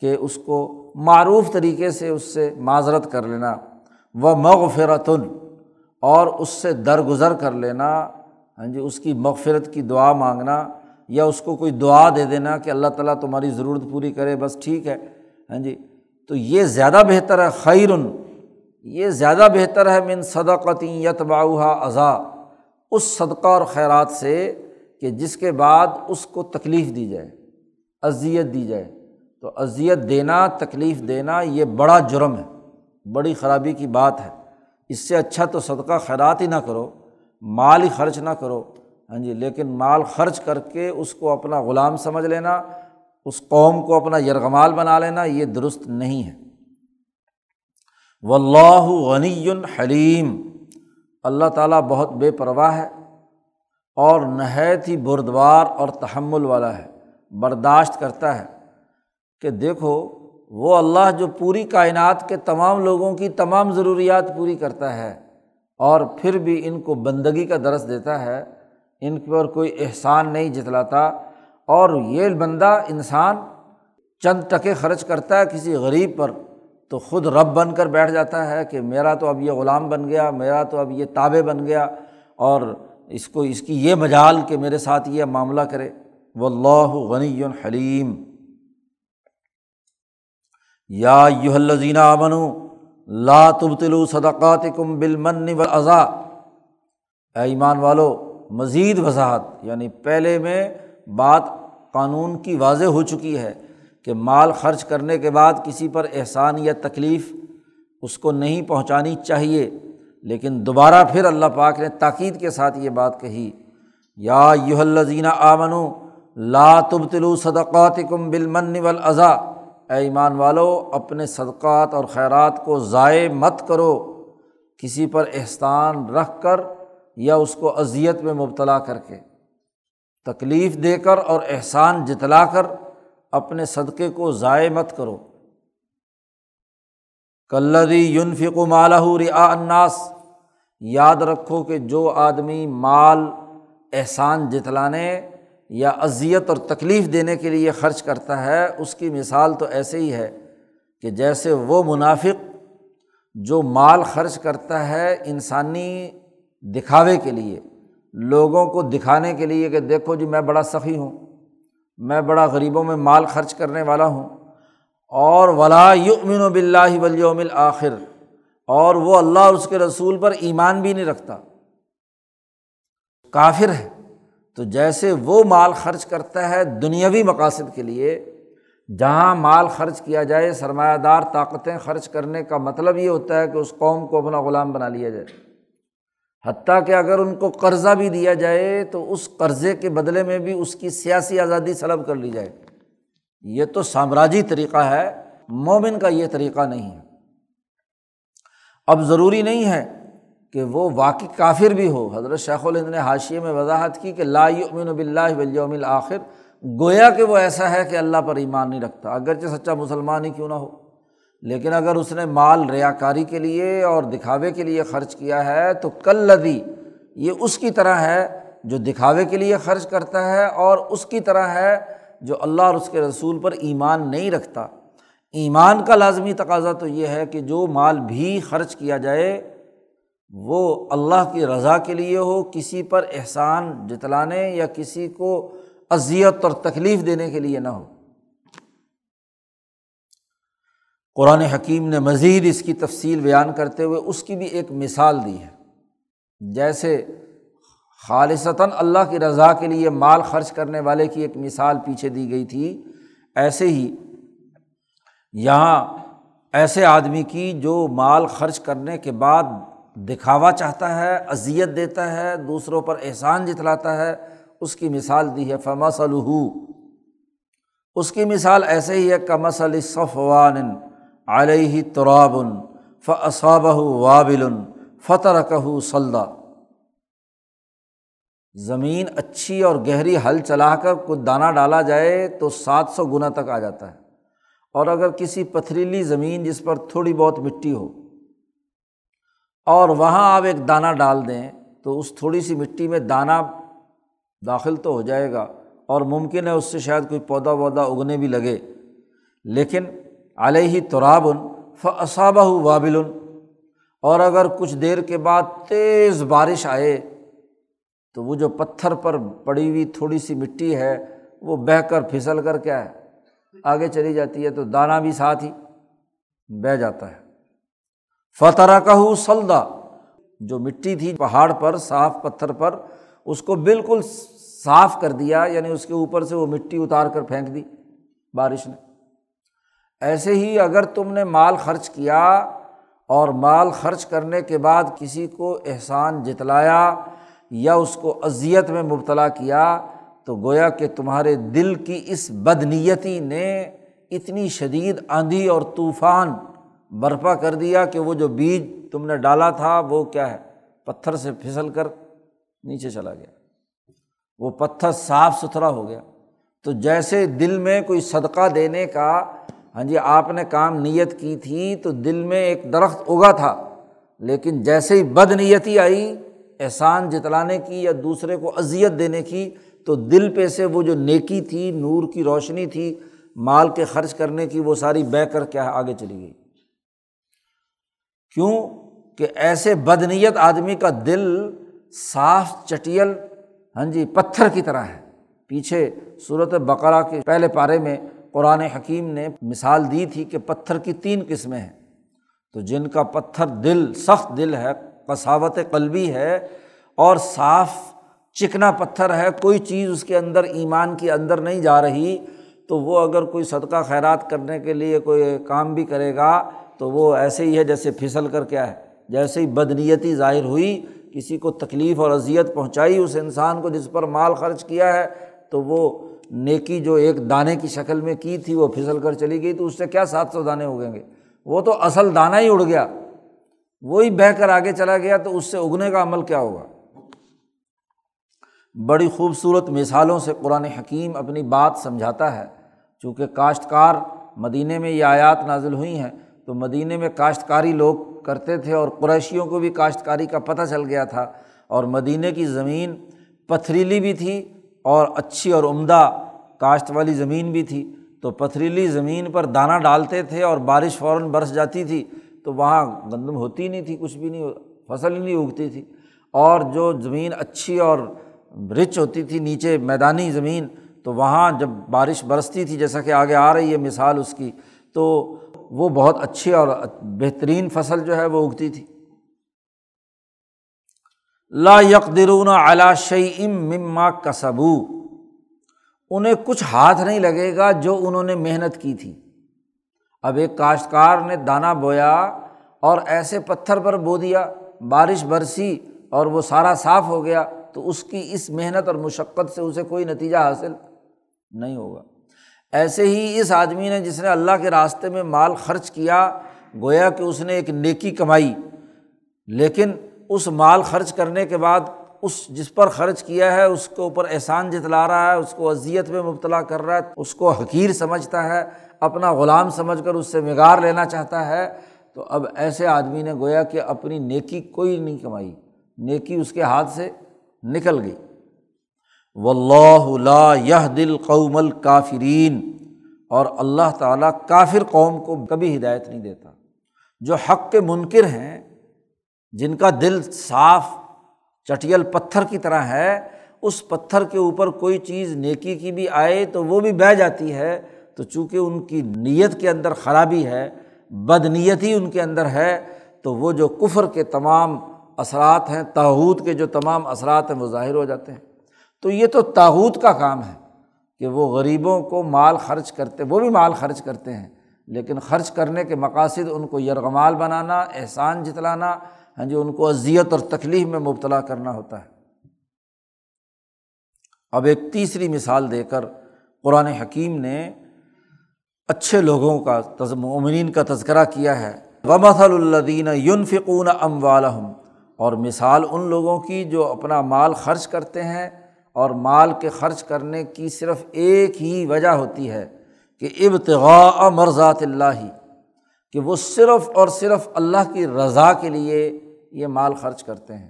کہ اس کو معروف طریقے سے اس سے معذرت کر لینا، ومغفرۃ، اور اس سے درگزر کر لینا، ہاں جی، اس کی مغفرت کی دعا مانگنا یا اس کو کوئی دعا دے دینا کہ اللہ تعالیٰ تمہاری ضرورت پوری کرے، بس ٹھیک ہے، ہاں جی، تو یہ زیادہ بہتر ہے۔ خیر، یہ زیادہ بہتر ہے من صدقۃ یتبعها اذی، اس صدقہ اور خیرات سے کہ جس کے بعد اس کو تکلیف دی جائے، اذیت دی جائے۔ تو اذیت دینا، تکلیف دینا یہ بڑا جرم ہے، بڑی خرابی کی بات ہے، اس سے اچھا تو صدقہ خیرات ہی نہ کرو، مال ہی خرچ نہ کرو، ہاں جی، لیکن مال خرچ کر کے اس کو اپنا غلام سمجھ لینا، اس قوم کو اپنا یرغمال بنا لینا یہ درست نہیں ہے۔ واللہ غنی حلیم، اللہ تعالیٰ بہت بے پرواہ ہے اور نہایت ہی بردبار اور تحمل والا ہے، برداشت کرتا ہے۔ کہ دیکھو وہ اللہ جو پوری کائنات کے تمام لوگوں کی تمام ضروریات پوری کرتا ہے اور پھر بھی ان کو بندگی کا درس دیتا ہے، ان پر کوئی احسان نہیں جتلاتا، اور یہ بندہ انسان چند ٹکے خرچ کرتا ہے کسی غریب پر تو خود رب بن کر بیٹھ جاتا ہے کہ میرا تو اب یہ غلام بن گیا، میرا تو اب یہ تابع بن گیا، اور اس کو اس کی یہ مجال کہ میرے ساتھ یہ معاملہ کرے۔ واللہ غنی حلیم۔ یا ایھا الذین آمنوا لا تبطلوا صدقاتکم بالمن والاذی، اے ایمان والو، مزید وضاحت، یعنی پہلے میں بات قانون کی واضح ہو چکی ہے کہ مال خرچ کرنے کے بعد کسی پر احسان یا تکلیف اس کو نہیں پہنچانی چاہیے، لیکن دوبارہ پھر اللہ پاک نے تاکید کے ساتھ یہ بات کہی، یا ایھا الذین آمنوا لا تبطلوا صدقاتکم بالمن والاذی، اے ایمان والو اپنے صدقات اور خیرات کو ضائع مت کرو، کسی پر احسان رکھ کر یا اس کو اذیت میں مبتلا کر کے، تکلیف دے کر اور احسان جتلا کر اپنے صدقے کو ضائع مت کرو۔ کالذی ينفق مالہ رئاء الناس، یاد رکھو کہ جو آدمی مال احسان جتلانے یا اذیت اور تکلیف دینے کے لیے خرچ کرتا ہے، اس کی مثال تو ایسے ہی ہے کہ جیسے وہ منافق جو مال خرچ کرتا ہے انسانی دکھاوے کے لیے، لوگوں کو دکھانے کے لیے کہ دیکھو جی میں بڑا سخی ہوں، میں بڑا غریبوں میں مال خرچ کرنے والا ہوں، اور ولا یؤمن باللہ والیوم الآخر، اور وہ اللہ اور اس کے رسول پر ایمان بھی نہیں رکھتا، کافر ہے۔ تو جیسے وہ مال خرچ کرتا ہے دنیاوی مقاصد کے لیے، جہاں مال خرچ کیا جائے، سرمایہ دار طاقتیں خرچ کرنے کا مطلب یہ ہوتا ہے کہ اس قوم کو اپنا غلام بنا لیا جائے، حتیٰ کہ اگر ان کو قرضہ بھی دیا جائے تو اس قرضے کے بدلے میں بھی اس کی سیاسی آزادی سلب کر لی جائے۔ یہ تو سامراجی طریقہ ہے، مومن کا یہ طریقہ نہیں ہے۔ اب ضروری نہیں ہے کہ وہ واقعی کافر بھی ہو، حضرت شیخ الہند نے حاشیے میں وضاحت کی کہ لا یؤمن باللہ والیوم الآخر، گویا کہ وہ ایسا ہے کہ اللہ پر ایمان نہیں رکھتا، اگرچہ سچا مسلمان ہی کیوں نہ ہو، لیکن اگر اس نے مال ریاکاری کے لیے اور دکھاوے کے لیے خرچ کیا ہے تو کالذی، یہ اس کی طرح ہے جو دکھاوے کے لیے خرچ کرتا ہے، اور اس کی طرح ہے جو اللہ اور اس کے رسول پر ایمان نہیں رکھتا۔ ایمان کا لازمی تقاضا تو یہ ہے کہ جو مال بھی خرچ کیا جائے وہ اللہ کی رضا کے لیے ہو، کسی پر احسان جتلانے یا کسی کو اذیت اور تکلیف دینے کے لیے نہ ہو۔ قرآن حکیم نے مزید اس کی تفصیل بیان کرتے ہوئے اس کی بھی ایک مثال دی ہے، جیسے خالصتاً اللہ کی رضا کے لیے مال خرچ کرنے والے کی ایک مثال پیچھے دی گئی تھی، ایسے ہی یہاں ایسے آدمی کی جو مال خرچ کرنے کے بعد دکھاوا چاہتا ہے، اذیت دیتا ہے، دوسروں پر احسان جتلاتا ہے، اس کی مثال دی ہے۔ فمثلہ، اس کی مثال ایسے ہی ہے، کمثل صفوان علیہ تراب فاصابہ وابل فترکہ صلدا، زمین اچھی اور گہری ہل چلا کر کچھ دانہ ڈالا جائے تو 700 گنا تک آ جاتا ہے، اور اگر کسی پتھریلی زمین جس پر تھوڑی بہت مٹی ہو اور وہاں آپ ایک دانہ ڈال دیں تو اس تھوڑی سی مٹی میں دانہ داخل تو ہو جائے گا، اور ممکن ہے اس سے شاید کوئی پودا وودا اگنے بھی لگے، لیکن علیہ تراب فاصابہ وابل، اور اگر کچھ دیر کے بعد تیز بارش آئے تو وہ جو پتھر پر پڑی ہوئی تھوڑی سی مٹی ہے وہ بہہ کر پھسل کر کیا ہے آگے چلی جاتی ہے، تو دانہ بھی ساتھ ہی بہہ جاتا ہے۔ فترکہ صلدا، جو مٹی تھی پہاڑ پر صاف پتھر پر، اس کو بالکل صاف کر دیا، یعنی اس کے اوپر سے وہ مٹی اتار کر پھینک دی بارش نے۔ ایسے ہی اگر تم نے مال خرچ کیا اور مال خرچ کرنے کے بعد کسی کو احسان جتلایا یا اس کو اذیت میں مبتلا کیا، تو گویا کہ تمہارے دل کی اس بدنیتی نے اتنی شدید آندھی اور طوفان برپا کر دیا کہ وہ جو بیج تم نے ڈالا تھا وہ کیا ہے، پتھر سے پھسل کر نیچے چلا گیا، وہ پتھر صاف ستھرا ہو گیا۔ تو جیسے دل میں کوئی صدقہ دینے کا، ہاں جی آپ نے کام نیت کی تھی تو دل میں ایک درخت اگا تھا، لیکن جیسے ہی بد نیتی آئی احسان جتلانے کی یا دوسرے کو اذیت دینے کی، تو دل پہ سے وہ جو نیکی تھی، نور کی روشنی تھی مال کے خرچ کرنے کی، وہ ساری بہہ کر کیا آگے چلی گئی۔ کیوں کہ ایسے بدنیت آدمی کا دل صاف چٹیل ہاں جی پتھر کی طرح ہے۔ پیچھے سورۃ بقرہ کے پہلے پارے میں قرآن حکیم نے مثال دی تھی کہ پتھر کی 3 قسمیں ہیں، تو جن کا پتھر دل سخت دل ہے، قساوت قلبی ہے، اور صاف چکنا پتھر ہے، کوئی چیز اس کے اندر ایمان کے اندر نہیں جا رہی، تو وہ اگر کوئی صدقہ خیرات کرنے کے لیے کوئی کام بھی کرے گا تو وہ ایسے ہی ہے جیسے پھسل کر کیا ہے، جیسے ہی بدنیتی ظاہر ہوئی، کسی کو تکلیف اور اذیت پہنچائی اس انسان کو جس پر مال خرچ کیا ہے، تو وہ نیکی جو ایک دانے کی شکل میں کی تھی وہ پھسل کر چلی گئی، تو اس سے کیا 700 دانے اگیں گے؟ وہ تو اصل دانہ ہی اڑ گیا، وہی بہہ کر آگے چلا گیا، تو اس سے اگنے کا عمل کیا ہوگا؟ بڑی خوبصورت مثالوں سے قرآن حکیم اپنی بات سمجھاتا ہے۔ چونکہ کاشتکار مدینے میں یہ آیات نازل ہوئی ہیں، تو مدینے میں کاشتکاری لوگ کرتے تھے، اور قریشیوں کو بھی کاشتکاری کا پتہ چل گیا تھا، اور مدینے کی زمین پتھریلی بھی تھی اور اچھی اور عمدہ کاشت والی زمین بھی تھی، تو پتھریلی زمین پر دانہ ڈالتے تھے اور بارش فوراً برس جاتی تھی، تو وہاں گندم ہوتی نہیں تھی، کچھ بھی نہیں، فصل ہی نہیں اگتی تھی۔ اور جو زمین اچھی اور رچ ہوتی تھی نیچے میدانی زمین، تو وہاں جب بارش برستی تھی، جیسا کہ آگے آ رہی ہے مثال اس کی، تو وہ بہت اچھی اور بہترین فصل جو ہے وہ اگتی تھی۔ لا یقدرون علی شیء مما کسبوا، انہیں کچھ ہاتھ نہیں لگے گا جو انہوں نے محنت کی تھی۔ اب ایک کاشتکار نے دانہ بویا اور ایسے پتھر پر بو دیا، بارش برسی اور وہ سارا صاف ہو گیا، تو اس کی اس محنت اور مشقت سے اسے کوئی نتیجہ حاصل نہیں ہوگا۔ ایسے ہی اس آدمی نے جس نے اللہ کے راستے میں مال خرچ کیا، گویا کہ اس نے ایک نیکی کمائی، لیکن اس مال خرچ کرنے کے بعد اس جس پر خرچ کیا ہے اس کے اوپر احسان جتلا رہا ہے، اس کو اذیت میں مبتلا کر رہا ہے، اس کو حقیر سمجھتا ہے، اپنا غلام سمجھ کر اس سے نگار لینا چاہتا ہے، تو اب ایسے آدمی نے گویا کہ اپنی نیکی کوئی نہیں کمائی، نیکی اس کے ہاتھ سے نکل گئی۔ واللہ لا یہدی القوم الکافرین، اور اللہ تعالیٰ کافر قوم کو کبھی ہدایت نہیں دیتا۔ جو حق کے منکر ہیں، جن کا دل صاف چٹیل پتھر کی طرح ہے، اس پتھر کے اوپر کوئی چیز نیکی کی بھی آئے تو وہ بھی بہہ جاتی ہے، تو چونکہ ان کی نیت کے اندر خرابی ہے، بدنیتی ان کے اندر ہے، تو وہ جو کفر کے تمام اثرات ہیں، طاغوت کے جو تمام اثرات ہیں وہ ظاہر ہو جاتے ہیں۔ تو یہ تو طاغوت کا کام ہے کہ وہ غریبوں کو مال خرچ کرتے، وہ بھی مال خرچ کرتے ہیں، لیکن خرچ کرنے کے مقاصد ان کو یرغمال بنانا، احسان جتلانا، ہاں جی، ان کو اذیت اور تکلیف میں مبتلا کرنا ہوتا ہے۔ اب ایک تیسری مثال دے کر قرآن حکیم نے اچھے لوگوں کا، مومنین کا تذکرہ کیا ہے۔ وَمَثَلُ الَّذِينَ يُنْفِقُونَ أَمْوَالَهُمْ، اور مثال ان لوگوں کی جو اپنا مال خرچ کرتے ہیں، اور مال کے خرچ کرنے کی صرف ایک ہی وجہ ہوتی ہے کہ ابتغاء مرضات اللہ، کہ وہ صرف اور صرف اللہ کی رضا کے لیے یہ مال خرچ کرتے ہیں۔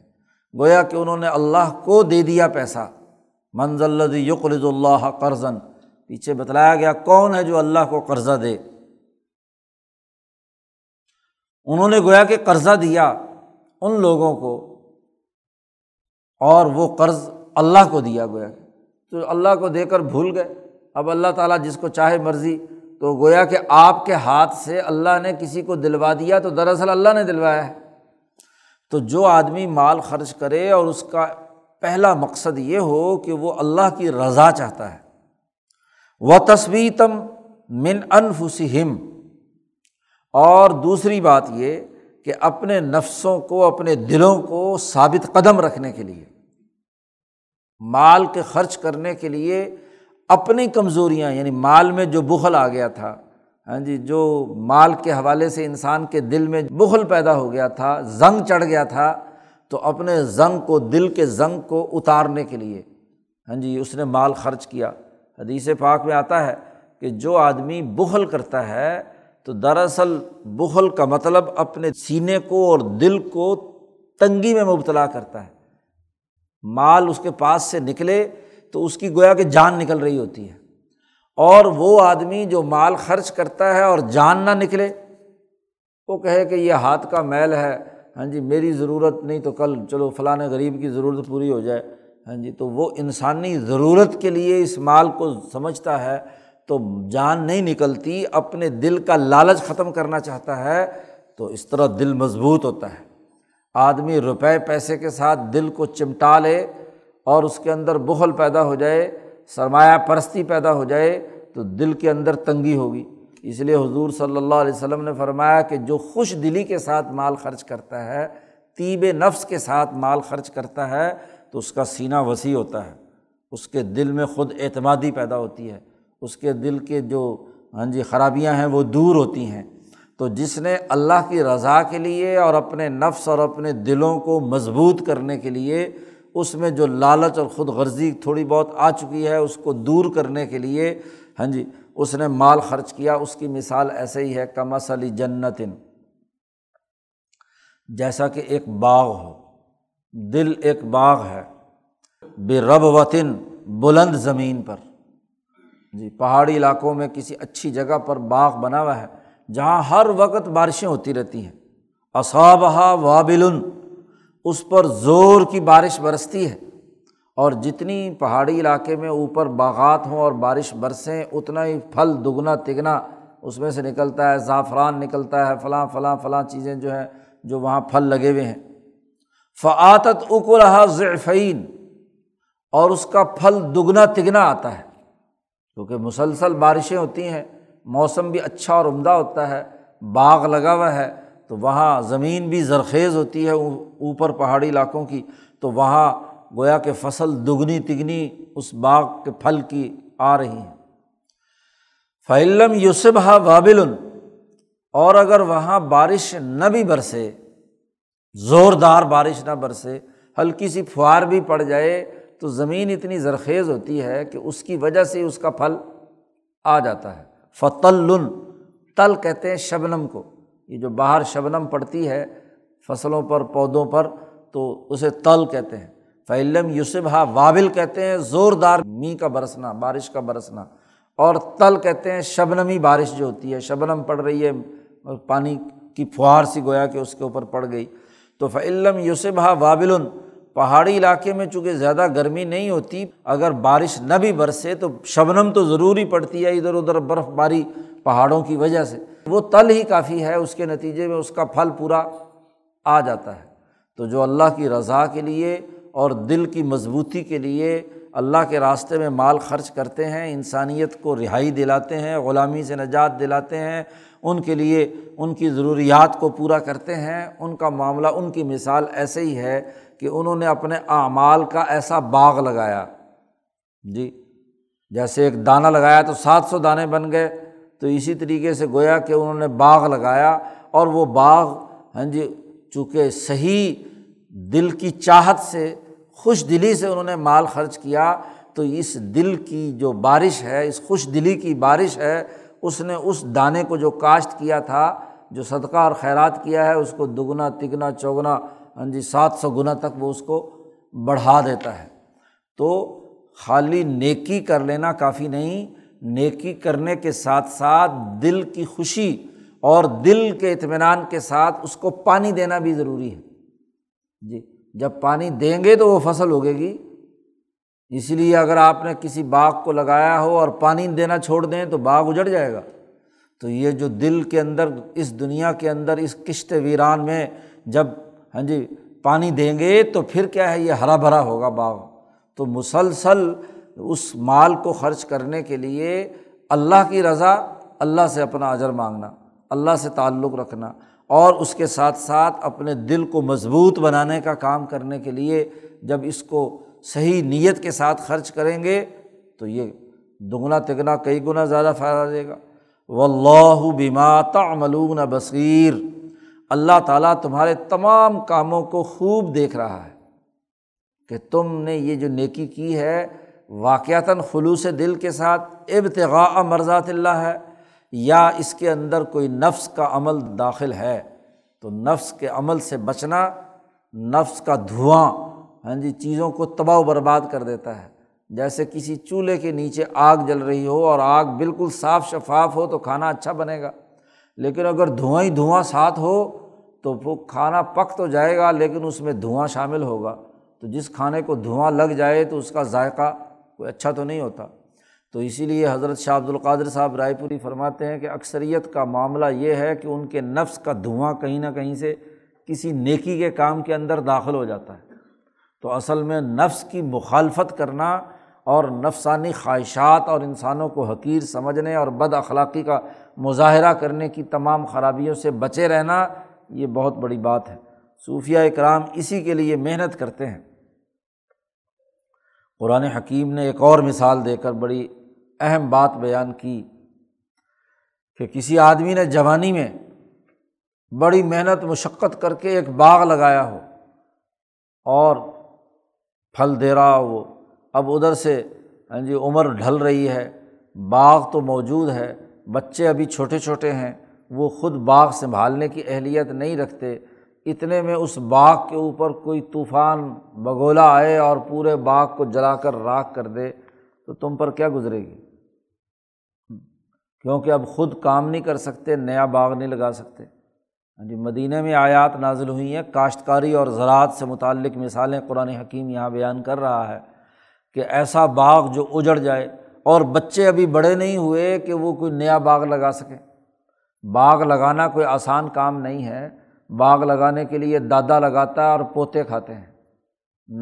گویا کہ انہوں نے اللہ کو دے دیا پیسہ۔ من ذا الذی یقرض اللہ قرضا، پیچھے بتلایا گیا کون ہے جو اللہ کو قرضہ دے۔ انہوں نے گویا کہ قرضہ دیا ان لوگوں کو، اور وہ قرض اللہ کو دیا گویا، تو اللہ کو دے کر بھول گئے۔ اب اللہ تعالیٰ جس کو چاہے مرضی، تو گویا کہ آپ کے ہاتھ سے اللہ نے کسی کو دلوا دیا، تو دراصل اللہ نے دلوایا ہے۔ تو جو آدمی مال خرچ کرے اور اس کا پہلا مقصد یہ ہو کہ وہ اللہ کی رضا چاہتا ہے، وَتَثْبِيتًا مِنْ أَنفُسِهِمْ، اور دوسری بات یہ کہ اپنے نفسوں کو، اپنے دلوں کو ثابت قدم رکھنے کے لیے، مال کے خرچ کرنے کے لیے اپنی کمزوریاں، یعنی مال میں جو بخل آ گیا تھا، ہاں جی، جو مال کے حوالے سے انسان کے دل میں بخل پیدا ہو گیا تھا، زنگ چڑھ گیا تھا، تو اپنے زنگ کو، دل کے زنگ کو اتارنے کے لیے، ہاں جی، اس نے مال خرچ کیا۔ حدیث پاک میں آتا ہے کہ جو آدمی بخل کرتا ہے، تو دراصل بخل کا مطلب اپنے سینے کو اور دل کو تنگی میں مبتلا کرتا ہے۔ مال اس کے پاس سے نکلے تو اس کی گویا کہ جان نکل رہی ہوتی ہے، اور وہ آدمی جو مال خرچ کرتا ہے اور جان نہ نکلے، وہ کہے کہ یہ ہاتھ کا میل ہے، ہاں جی، میری ضرورت نہیں تو کل چلو فلاں غریب کی ضرورت پوری ہو جائے، ہاں جی، تو وہ انسانی ضرورت کے لیے اس مال کو سمجھتا ہے، تو جان نہیں نکلتی، اپنے دل کا لالچ ختم کرنا چاہتا ہے، تو اس طرح دل مضبوط ہوتا ہے۔ آدمی روپے پیسے کے ساتھ دل کو چمٹا لے اور اس کے اندر بخل پیدا ہو جائے، سرمایہ پرستی پیدا ہو جائے، تو دل کے اندر تنگی ہوگی۔ اس لیے حضور صلی اللہ علیہ وسلم نے فرمایا کہ جو خوش دلی کے ساتھ مال خرچ کرتا ہے، طیب نفس کے ساتھ مال خرچ کرتا ہے، تو اس کا سینہ وسیع ہوتا ہے، اس کے دل میں خود اعتمادی پیدا ہوتی ہے، اس کے دل کے جو خرابیاں ہیں وہ دور ہوتی ہیں۔ تو جس نے اللہ کی رضا کے لیے اور اپنے نفس اور اپنے دلوں کو مضبوط کرنے کے لیے اس میں جو لالچ اور خود غرضی تھوڑی بہت آ چکی ہے، اس کو دور کرنے کے لیے اس نے مال خرچ کیا، اس کی مثال ایسے ہی ہے، کمثل جنت، جیسا کہ ایک باغ ہو، دل ایک باغ ہے، بربوۃ، بلند زمین پر، پہاڑی علاقوں میں کسی اچھی جگہ پر باغ بنا ہوا ہے جہاں ہر وقت بارشیں ہوتی رہتی ہیں، اصابہا وابل، اس پر زور کی بارش برستی ہے، اور جتنی پہاڑی علاقے میں اوپر باغات ہوں اور بارش برسیں، اتنا ہی پھل دگنا تگنا اس میں سے نکلتا ہے، زعفران نکلتا ہے، فلاں فلاں فلاں چیزیں جو ہیں جو وہاں پھل لگے ہوئے ہیں۔ فآتت اکلہا ضعفین، اور اس کا پھل دگنا تگنا آتا ہے، کیونکہ مسلسل بارشیں ہوتی ہیں، موسم بھی اچھا اور عمدہ ہوتا ہے، باغ لگا ہوا ہے، تو وہاں زمین بھی زرخیز ہوتی ہے اوپر پہاڑی علاقوں کی، تو وہاں گویا کہ فصل دگنی تگنی اس باغ کے پھل کی آ رہی ہے۔ فَإِن لَّمْ يُصِبْهَا وَابِلٌ، اور اگر وہاں بارش نہ بھی برسے، زوردار بارش نہ برسے، ہلکی سی پھوار بھی پڑ جائے، تو زمین اتنی زرخیز ہوتی ہے کہ اس کی وجہ سے اس کا پھل آ جاتا ہے۔ فَطَلٌ، تل کہتے ہیں شبنم کو، یہ جو باہر شبنم پڑتی ہے فصلوں پر، پودوں پر، تو اسے تل کہتے ہیں۔ فَإِلَّمْ يُصِبْهَا وَابِلٌ کہتے ہیں زوردار می کا برسنا، بارش کا برسنا، اور تل کہتے ہیں شبنمی بارش جو ہوتی ہے، شبنم پڑ رہی ہے، پانی کی پھوار سی گویا کہ اس کے اوپر پڑ گئی۔ تو فَإِلَّمْ يُصِبْهَا وَابِلٌ، پہاڑی علاقے میں چونکہ زیادہ گرمی نہیں ہوتی، اگر بارش نہ بھی برسے تو شبنم تو ضرور ہی پڑتی ہے ادھر ادھر برف باری پہاڑوں کی وجہ سے، وہ تل ہی کافی ہے، اس کے نتیجے میں اس کا پھل پورا آ جاتا ہے۔ تو جو اللہ کی رضا کے لیے اور دل کی مضبوطی کے لیے اللہ کے راستے میں مال خرچ کرتے ہیں، انسانیت کو رہائی دلاتے ہیں، غلامی سے نجات دلاتے ہیں، ان کے لیے ان کی ضروریات کو پورا کرتے ہیں، ان کا معاملہ، ان کی مثال ایسے ہی ہے کہ انہوں نے اپنے اعمال کا ایسا باغ لگایا، جیسے ایک دانہ لگایا تو 700 دانے بن گئے، تو اسی طریقے سے گویا کہ انہوں نے باغ لگایا، اور وہ باغ چونکہ صحیح دل کی چاہت سے، خوش دلی سے انہوں نے مال خرچ کیا، تو اس دل کی جو بارش ہے، اس خوش دلی کی بارش ہے، اس نے اس دانے کو جو کاشت کیا تھا، جو صدقہ اور خیرات کیا ہے، اس کو دگنا تگنا چوگنا 700 گنا تک وہ اس کو بڑھا دیتا ہے۔ تو خالی نیکی کر لینا کافی نہیں، نیکی کرنے کے ساتھ ساتھ دل کی خوشی اور دل کے اطمینان کے ساتھ اس کو پانی دینا بھی ضروری ہے۔ جب پانی دیں گے تو وہ فصل اگے گی۔ اسی لیے اگر آپ نے کسی باغ کو لگایا ہو اور پانی دینا چھوڑ دیں تو باغ اجڑ جائے گا۔ تو یہ جو دل کے اندر، اس دنیا کے اندر، اس کشت ویران میں جب پانی دیں گے تو پھر کیا ہے، یہ ہرا بھرا ہوگا باغ۔ تو مسلسل اس مال کو خرچ کرنے کے لیے اللہ کی رضا، اللہ سے اپنا اجر مانگنا، اللہ سے تعلق رکھنا، اور اس کے ساتھ ساتھ اپنے دل کو مضبوط بنانے کا کام کرنے کے لیے جب اس کو صحیح نیت کے ساتھ خرچ کریں گے تو یہ دگنا تگنا کئی گنا زیادہ فائدہ دے گا۔ واللہ بما تعملون بصیر، اللہ تعالیٰ تمہارے تمام کاموں کو خوب دیکھ رہا ہے کہ تم نے یہ جو نیکی کی ہے واقعتاً خلوص دل کے ساتھ ابتغاء مرضات اللہ ہے، یا اس کے اندر کوئی نفس کا عمل داخل ہے۔ تو نفس کے عمل سے بچنا، نفس کا دھواں چیزوں کو تباہ و برباد کر دیتا ہے۔ جیسے کسی چولہے کے نیچے آگ جل رہی ہو اور آگ بالکل صاف شفاف ہو تو کھانا اچھا بنے گا، لیکن اگر دھواں ہی دھواں ساتھ ہو تو وہ کھانا پک تو جائے گا لیکن اس میں دھواں شامل ہوگا، تو جس کھانے کو دھواں لگ جائے تو اس کا ذائقہ کوئی اچھا تو نہیں ہوتا۔ تو اسی لیے حضرت شاہ عبد القادر صاحب رائے پوری فرماتے ہیں کہ اکثریت کا معاملہ یہ ہے کہ ان کے نفس کا دھواں کہیں نہ کہیں سے کسی نیکی کے کام کے اندر داخل ہو جاتا ہے۔ تو اصل میں نفس کی مخالفت کرنا اور نفسانی خواہشات اور انسانوں کو حقیر سمجھنے اور بد اخلاقی کا مظاہرہ کرنے کی تمام خرابیوں سے بچے رہنا یہ بہت بڑی بات ہے۔ صوفیہ اکرام اسی کے لیے محنت کرتے ہیں۔ قرآن حکیم نے ایک اور مثال دے کر بڑی اہم بات بیان کی کہ کسی آدمی نے جوانی میں بڑی محنت مشقت کر کے ایک باغ لگایا ہو اور پھل دے رہا ہو، اب ادھر سے ہاں جی عمر ڈھل رہی ہے، باغ تو موجود ہے، بچے ابھی چھوٹے چھوٹے ہیں، وہ خود باغ سنبھالنے کی اہلیت نہیں رکھتے، اتنے میں اس باغ کے اوپر کوئی طوفان بگولا آئے اور پورے باغ کو جلا کر راکھ کر دے تو تم پر کیا گزرے گی؟ کیونکہ اب خود کام نہیں کر سکتے، نیا باغ نہیں لگا سکتے۔ جی مدینہ میں آیات نازل ہوئی ہیں، کاشتکاری اور زراعت سے متعلق مثالیں قرآن حکیم یہاں بیان کر رہا ہے کہ ایسا باغ جو اجڑ جائے اور بچے ابھی بڑے نہیں ہوئے کہ وہ کوئی نیا باغ لگا سکیں۔ باغ لگانا کوئی آسان کام نہیں ہے، باغ لگانے کے لیے دادا لگاتا ہے اور پوتے کھاتے ہیں،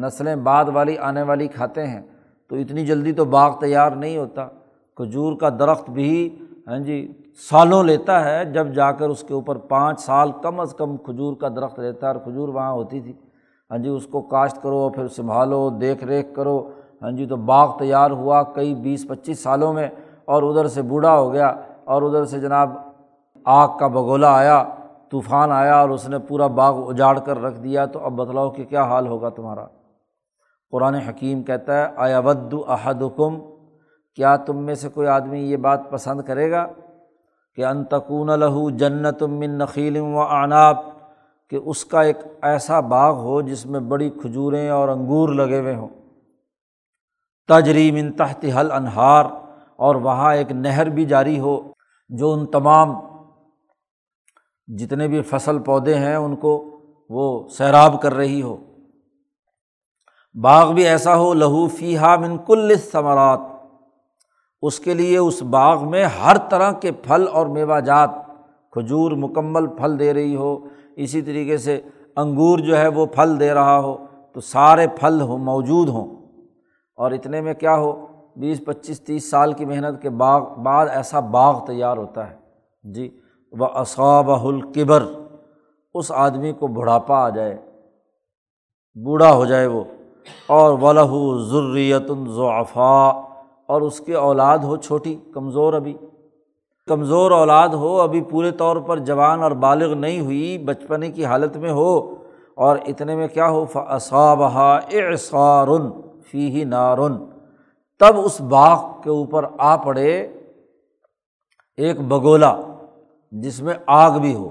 نسلیں بعد والی آنے والی کھاتے ہیں، تو اتنی جلدی تو باغ تیار نہیں ہوتا۔ کھجور کا درخت بھی ہاں جی سالوں لیتا ہے، جب جا کر اس کے اوپر 5 سال کم از کم کھجور کا درخت لیتا ہے، اور کھجور وہاں ہوتی تھی ہاں جی، اس کو کاشت کرو، پھر سنبھالو، دیکھ ریکھ کرو، ہاں جی تو باغ تیار ہوا کئی 20-25 سالوں میں، اور ادھر سے بوڑھا ہو گیا اور ادھر سے جناب آگ کا بگولا آیا، طوفان آیا اور اس نے پورا باغ اجاڑ کر رکھ دیا، تو اب بتلاؤ کہ کیا حال ہوگا تمہارا۔ قرآن حکیم کہتا ہے اَیَوَدُّ أَحَدُكُمْ، کیا تم میں سے کوئی آدمی یہ بات پسند کرے گا کہ أَن تَكُونَ لَهُ جَنَّةٌ مِّن نَخِيلٍ وَأَعْنَابٍ، کہ اس کا ایک ایسا باغ ہو جس میں بڑی کھجوریں اور انگور لگے ہوئے ہوں، تَجْرِي مِن تَحْتِهَا الْأَنْہار، اور وہاں ایک نہر بھی جاری ہو جو ان تمام جتنے بھی فصل پودے ہیں ان کو وہ سیراب کر رہی ہو۔ باغ بھی ایسا ہو، لہو فیہا من کل الثمرات، اس کے لیے اس باغ میں ہر طرح کے پھل اور میوہ جات، کھجور مکمل پھل دے رہی ہو، اسی طریقے سے انگور جو ہے وہ پھل دے رہا ہو، تو سارے پھل موجود ہوں۔ اور اتنے میں کیا ہو، 20-25-30 سال کی محنت کے بعد ایسا باغ تیار ہوتا ہے جی۔ وَأَصَابَهُ الْكِبَرُ، اس آدمی کو بڑھاپا آ جائے، بوڑھا ہو جائے وہ، اور وَلَهُ ذُرِّيَّةٌ ضُعَفَاءُ، اور اس کی اولاد ہو چھوٹی، کمزور، ابھی کمزور اولاد ہو، ابھی پورے طور پر جوان اور بالغ نہیں ہوئی، بچپنے کی حالت میں ہو، اور اتنے میں کیا ہو، فَأَصَابَهَا إِعْصَارٌ فِيهِ نَارٌ، تب اس باغ کے اوپر آ پڑے ایک بگولا جس میں آگ بھی ہو۔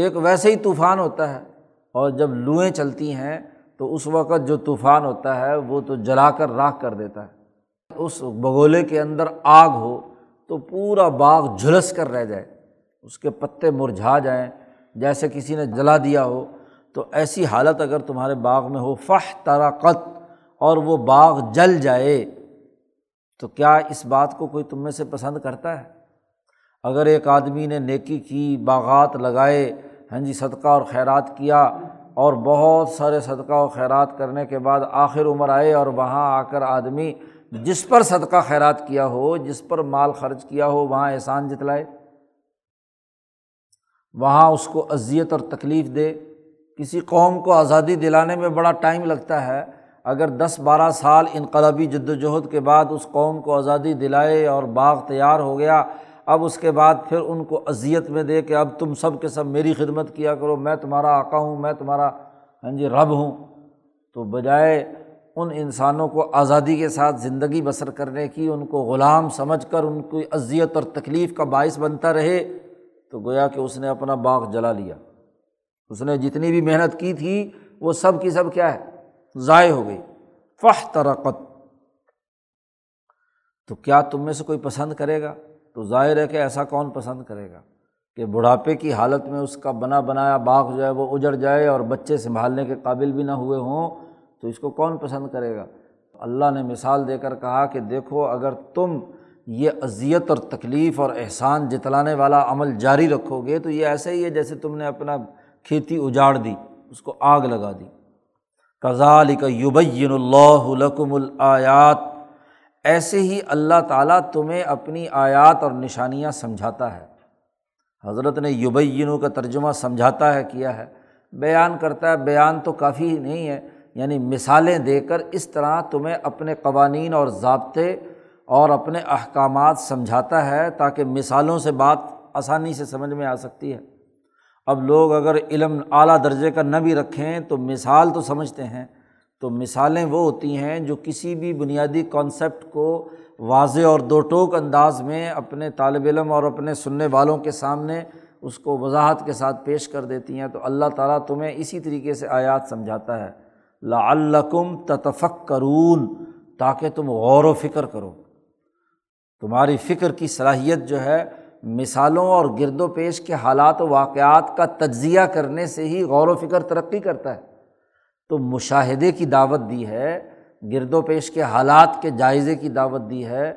ایک ویسے ہی طوفان ہوتا ہے، اور جب لوئیں چلتی ہیں تو اس وقت جو طوفان ہوتا ہے وہ تو جلا کر راکھ کر دیتا ہے، اس بگولے کے اندر آگ ہو تو پورا باغ جھلس کر رہ جائے، اس کے پتے مرجھا جائیں جیسے کسی نے جلا دیا ہو، تو ایسی حالت اگر تمہارے باغ میں ہو، فاحترقت، اور وہ باغ جل جائے، تو کیا اس بات کو کوئی تم میں سے پسند کرتا ہے؟ اگر ایک آدمی نے نیکی کی، باغات لگائے، ہاں جی صدقہ اور خیرات کیا، اور بہت سارے صدقہ اور خیرات کرنے کے بعد آخر عمر آئے، اور وہاں آ کر آدمی جس پر صدقہ خیرات کیا ہو، جس پر مال خرچ کیا ہو، وہاں احسان جتلائے، وہاں اس کو اذیت اور تکلیف دے۔ کسی قوم کو آزادی دلانے میں بڑا ٹائم لگتا ہے، اگر 10-12 سال انقلابی جد و جہد کے بعد اس قوم کو آزادی دلائے اور باغ تیار ہو گیا، اب اس کے بعد پھر ان کو اذیت میں دے کہ اب تم سب کے سب میری خدمت کیا کرو، میں تمہارا آقا ہوں، میں تمہارا ہاں جی رب ہوں، تو بجائے ان انسانوں کو آزادی کے ساتھ زندگی بسر کرنے کی، ان کو غلام سمجھ کر ان کی اذیت اور تکلیف کا باعث بنتا رہے، تو گویا کہ اس نے اپنا باغ جلا لیا، اس نے جتنی بھی محنت کی تھی وہ سب کی سب کیا ہے، ضائع ہو گئی۔ فاحترقت، تو کیا تم میں سے کوئی پسند کرے گا؟ تو ظاہر ہے کہ ایسا کون پسند کرے گا کہ بڑھاپے کی حالت میں اس کا بنا بنایا باغ جو ہے وہ اجڑ جائے اور بچے سنبھالنے کے قابل بھی نہ ہوئے ہوں، تو اس کو کون پسند کرے گا؟ اللہ نے مثال دے کر کہا کہ دیکھو، اگر تم یہ اذیت اور تکلیف اور احسان جتلانے والا عمل جاری رکھو گے تو یہ ایسے ہی ہے جیسے تم نے اپنا کھیتی اجاڑ دی، اس کو آگ لگا دی۔ کذالک یبین اللہ لکم الآیات، ایسے ہی اللہ تعالیٰ تمہیں اپنی آیات اور نشانیاں سمجھاتا ہے۔ حضرت نے یبینو کا ترجمہ سمجھاتا ہے کیا ہے، بیان کرتا ہے، بیان تو کافی نہیں ہے، یعنی مثالیں دے کر اس طرح تمہیں اپنے قوانین اور ضابطے اور اپنے احکامات سمجھاتا ہے تاکہ مثالوں سے بات آسانی سے سمجھ میں آ سکتی ہے۔ اب لوگ اگر علم اعلیٰ درجے کا نہ بھی رکھیں تو مثال تو سمجھتے ہیں، تو مثالیں وہ ہوتی ہیں جو کسی بھی بنیادی کانسیپٹ کو واضح اور دو ٹوک انداز میں اپنے طالب علم اور اپنے سننے والوں کے سامنے اس کو وضاحت کے ساتھ پیش کر دیتی ہیں۔ تو اللہ تعالیٰ تمہیں اسی طریقے سے آیات سمجھاتا ہے، لعلکم تتفکرون، تاکہ تم غور و فکر کرو۔ تمہاری فکر کی صلاحیت جو ہے مثالوں اور گرد و پیش کے حالات و واقعات کا تجزیہ کرنے سے ہی غور و فکر ترقی کرتا ہے۔ تو مشاہدے کی دعوت دی ہے، گرد و پیش کے حالات کے جائزے کی دعوت دی ہے،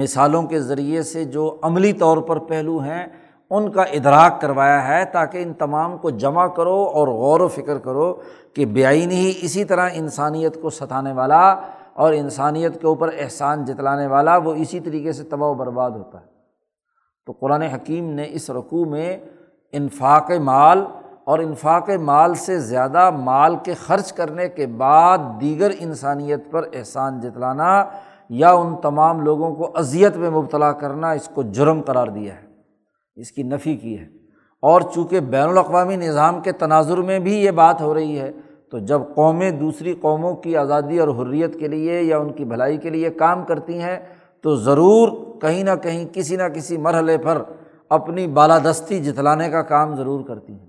مثالوں کے ذریعے سے جو عملی طور پر پہلو ہیں ان کا ادراک کروایا ہے تاکہ ان تمام کو جمع کرو اور غور و فکر کرو کہ بعین ہی اسی طرح انسانیت کو ستانے والا اور انسانیت کے اوپر احسان جتلانے والا وہ اسی طریقے سے تباہ و برباد ہوتا ہے۔ تو قرآن حکیم نے اس رکوع میں انفاق مال اور انفاق مال سے زیادہ مال کے خرچ کرنے کے بعد دیگر انسانیت پر احسان جتلانا یا ان تمام لوگوں کو اذیت میں مبتلا کرنا، اس کو جرم قرار دیا ہے، اس کی نفی کی ہے۔ اور چونکہ بین الاقوامی نظام کے تناظر میں بھی یہ بات ہو رہی ہے، تو جب قومیں دوسری قوموں کی آزادی اور حریت کے لیے یا ان کی بھلائی کے لیے کام کرتی ہیں تو ضرور کہیں نہ کہیں کسی نہ کسی مرحلے پر اپنی بالادستی جتلانے کا کام ضرور کرتی ہیں،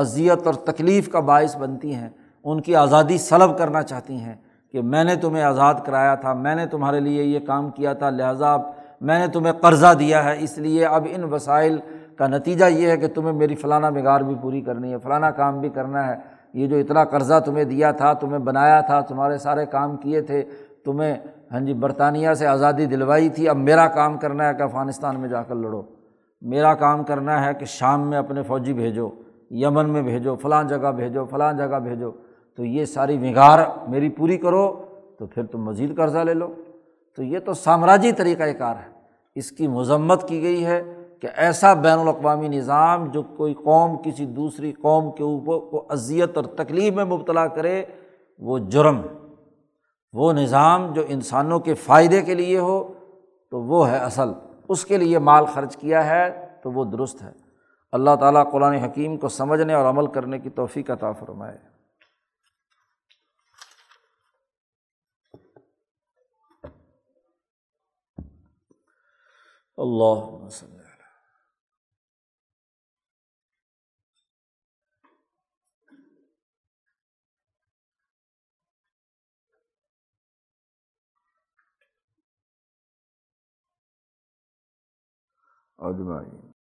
اذیت اور تکلیف کا باعث بنتی ہیں، ان کی آزادی سلب کرنا چاہتی ہیں کہ میں نے تمہیں آزاد کرایا تھا، میں نے تمہارے لیے یہ کام کیا تھا، لہٰذا اب میں نے تمہیں قرضہ دیا ہے، اس لیے اب ان وسائل کا نتیجہ یہ ہے کہ تمہیں میری فلانا مقدار بھی پوری کرنی ہے، فلانا کام بھی کرنا ہے، یہ جو اتنا قرضہ تمہیں دیا تھا، تمہیں بنایا تھا، تمہارے سارے کام کیے تھے، تمہیں برطانیہ سے آزادی دلوائی تھی، اب میرا کام کرنا ہے کہ افغانستان میں جا کر لڑو، میرا کام کرنا ہے کہ شام میں اپنے فوجی بھیجو، یمن میں بھیجو، فلاں جگہ بھیجو، فلاں جگہ بھیجو، تو یہ ساری مقدار میری پوری کرو، تو پھر تم مزید قرضہ لے لو۔ تو یہ تو سامراجی طریقۂ کار ہے، اس کی مذمت کی گئی ہے کہ ایسا بین الاقوامی نظام جو کوئی قوم کسی دوسری قوم کے اوپر کو اذیت اور تکلیف میں مبتلا کرے وہ جرم ہے۔ وہ نظام جو انسانوں کے فائدے کے لیے ہو تو وہ ہے اصل، اس کے لیے مال خرچ کیا ہے تو وہ درست ہے۔ اللہ تعالیٰ قرآن حکیم کو سمجھنے اور عمل کرنے کی توفیق عطا فرمائے۔ اللہم صلی اللہ علیہ وسلم۔ اجمعین۔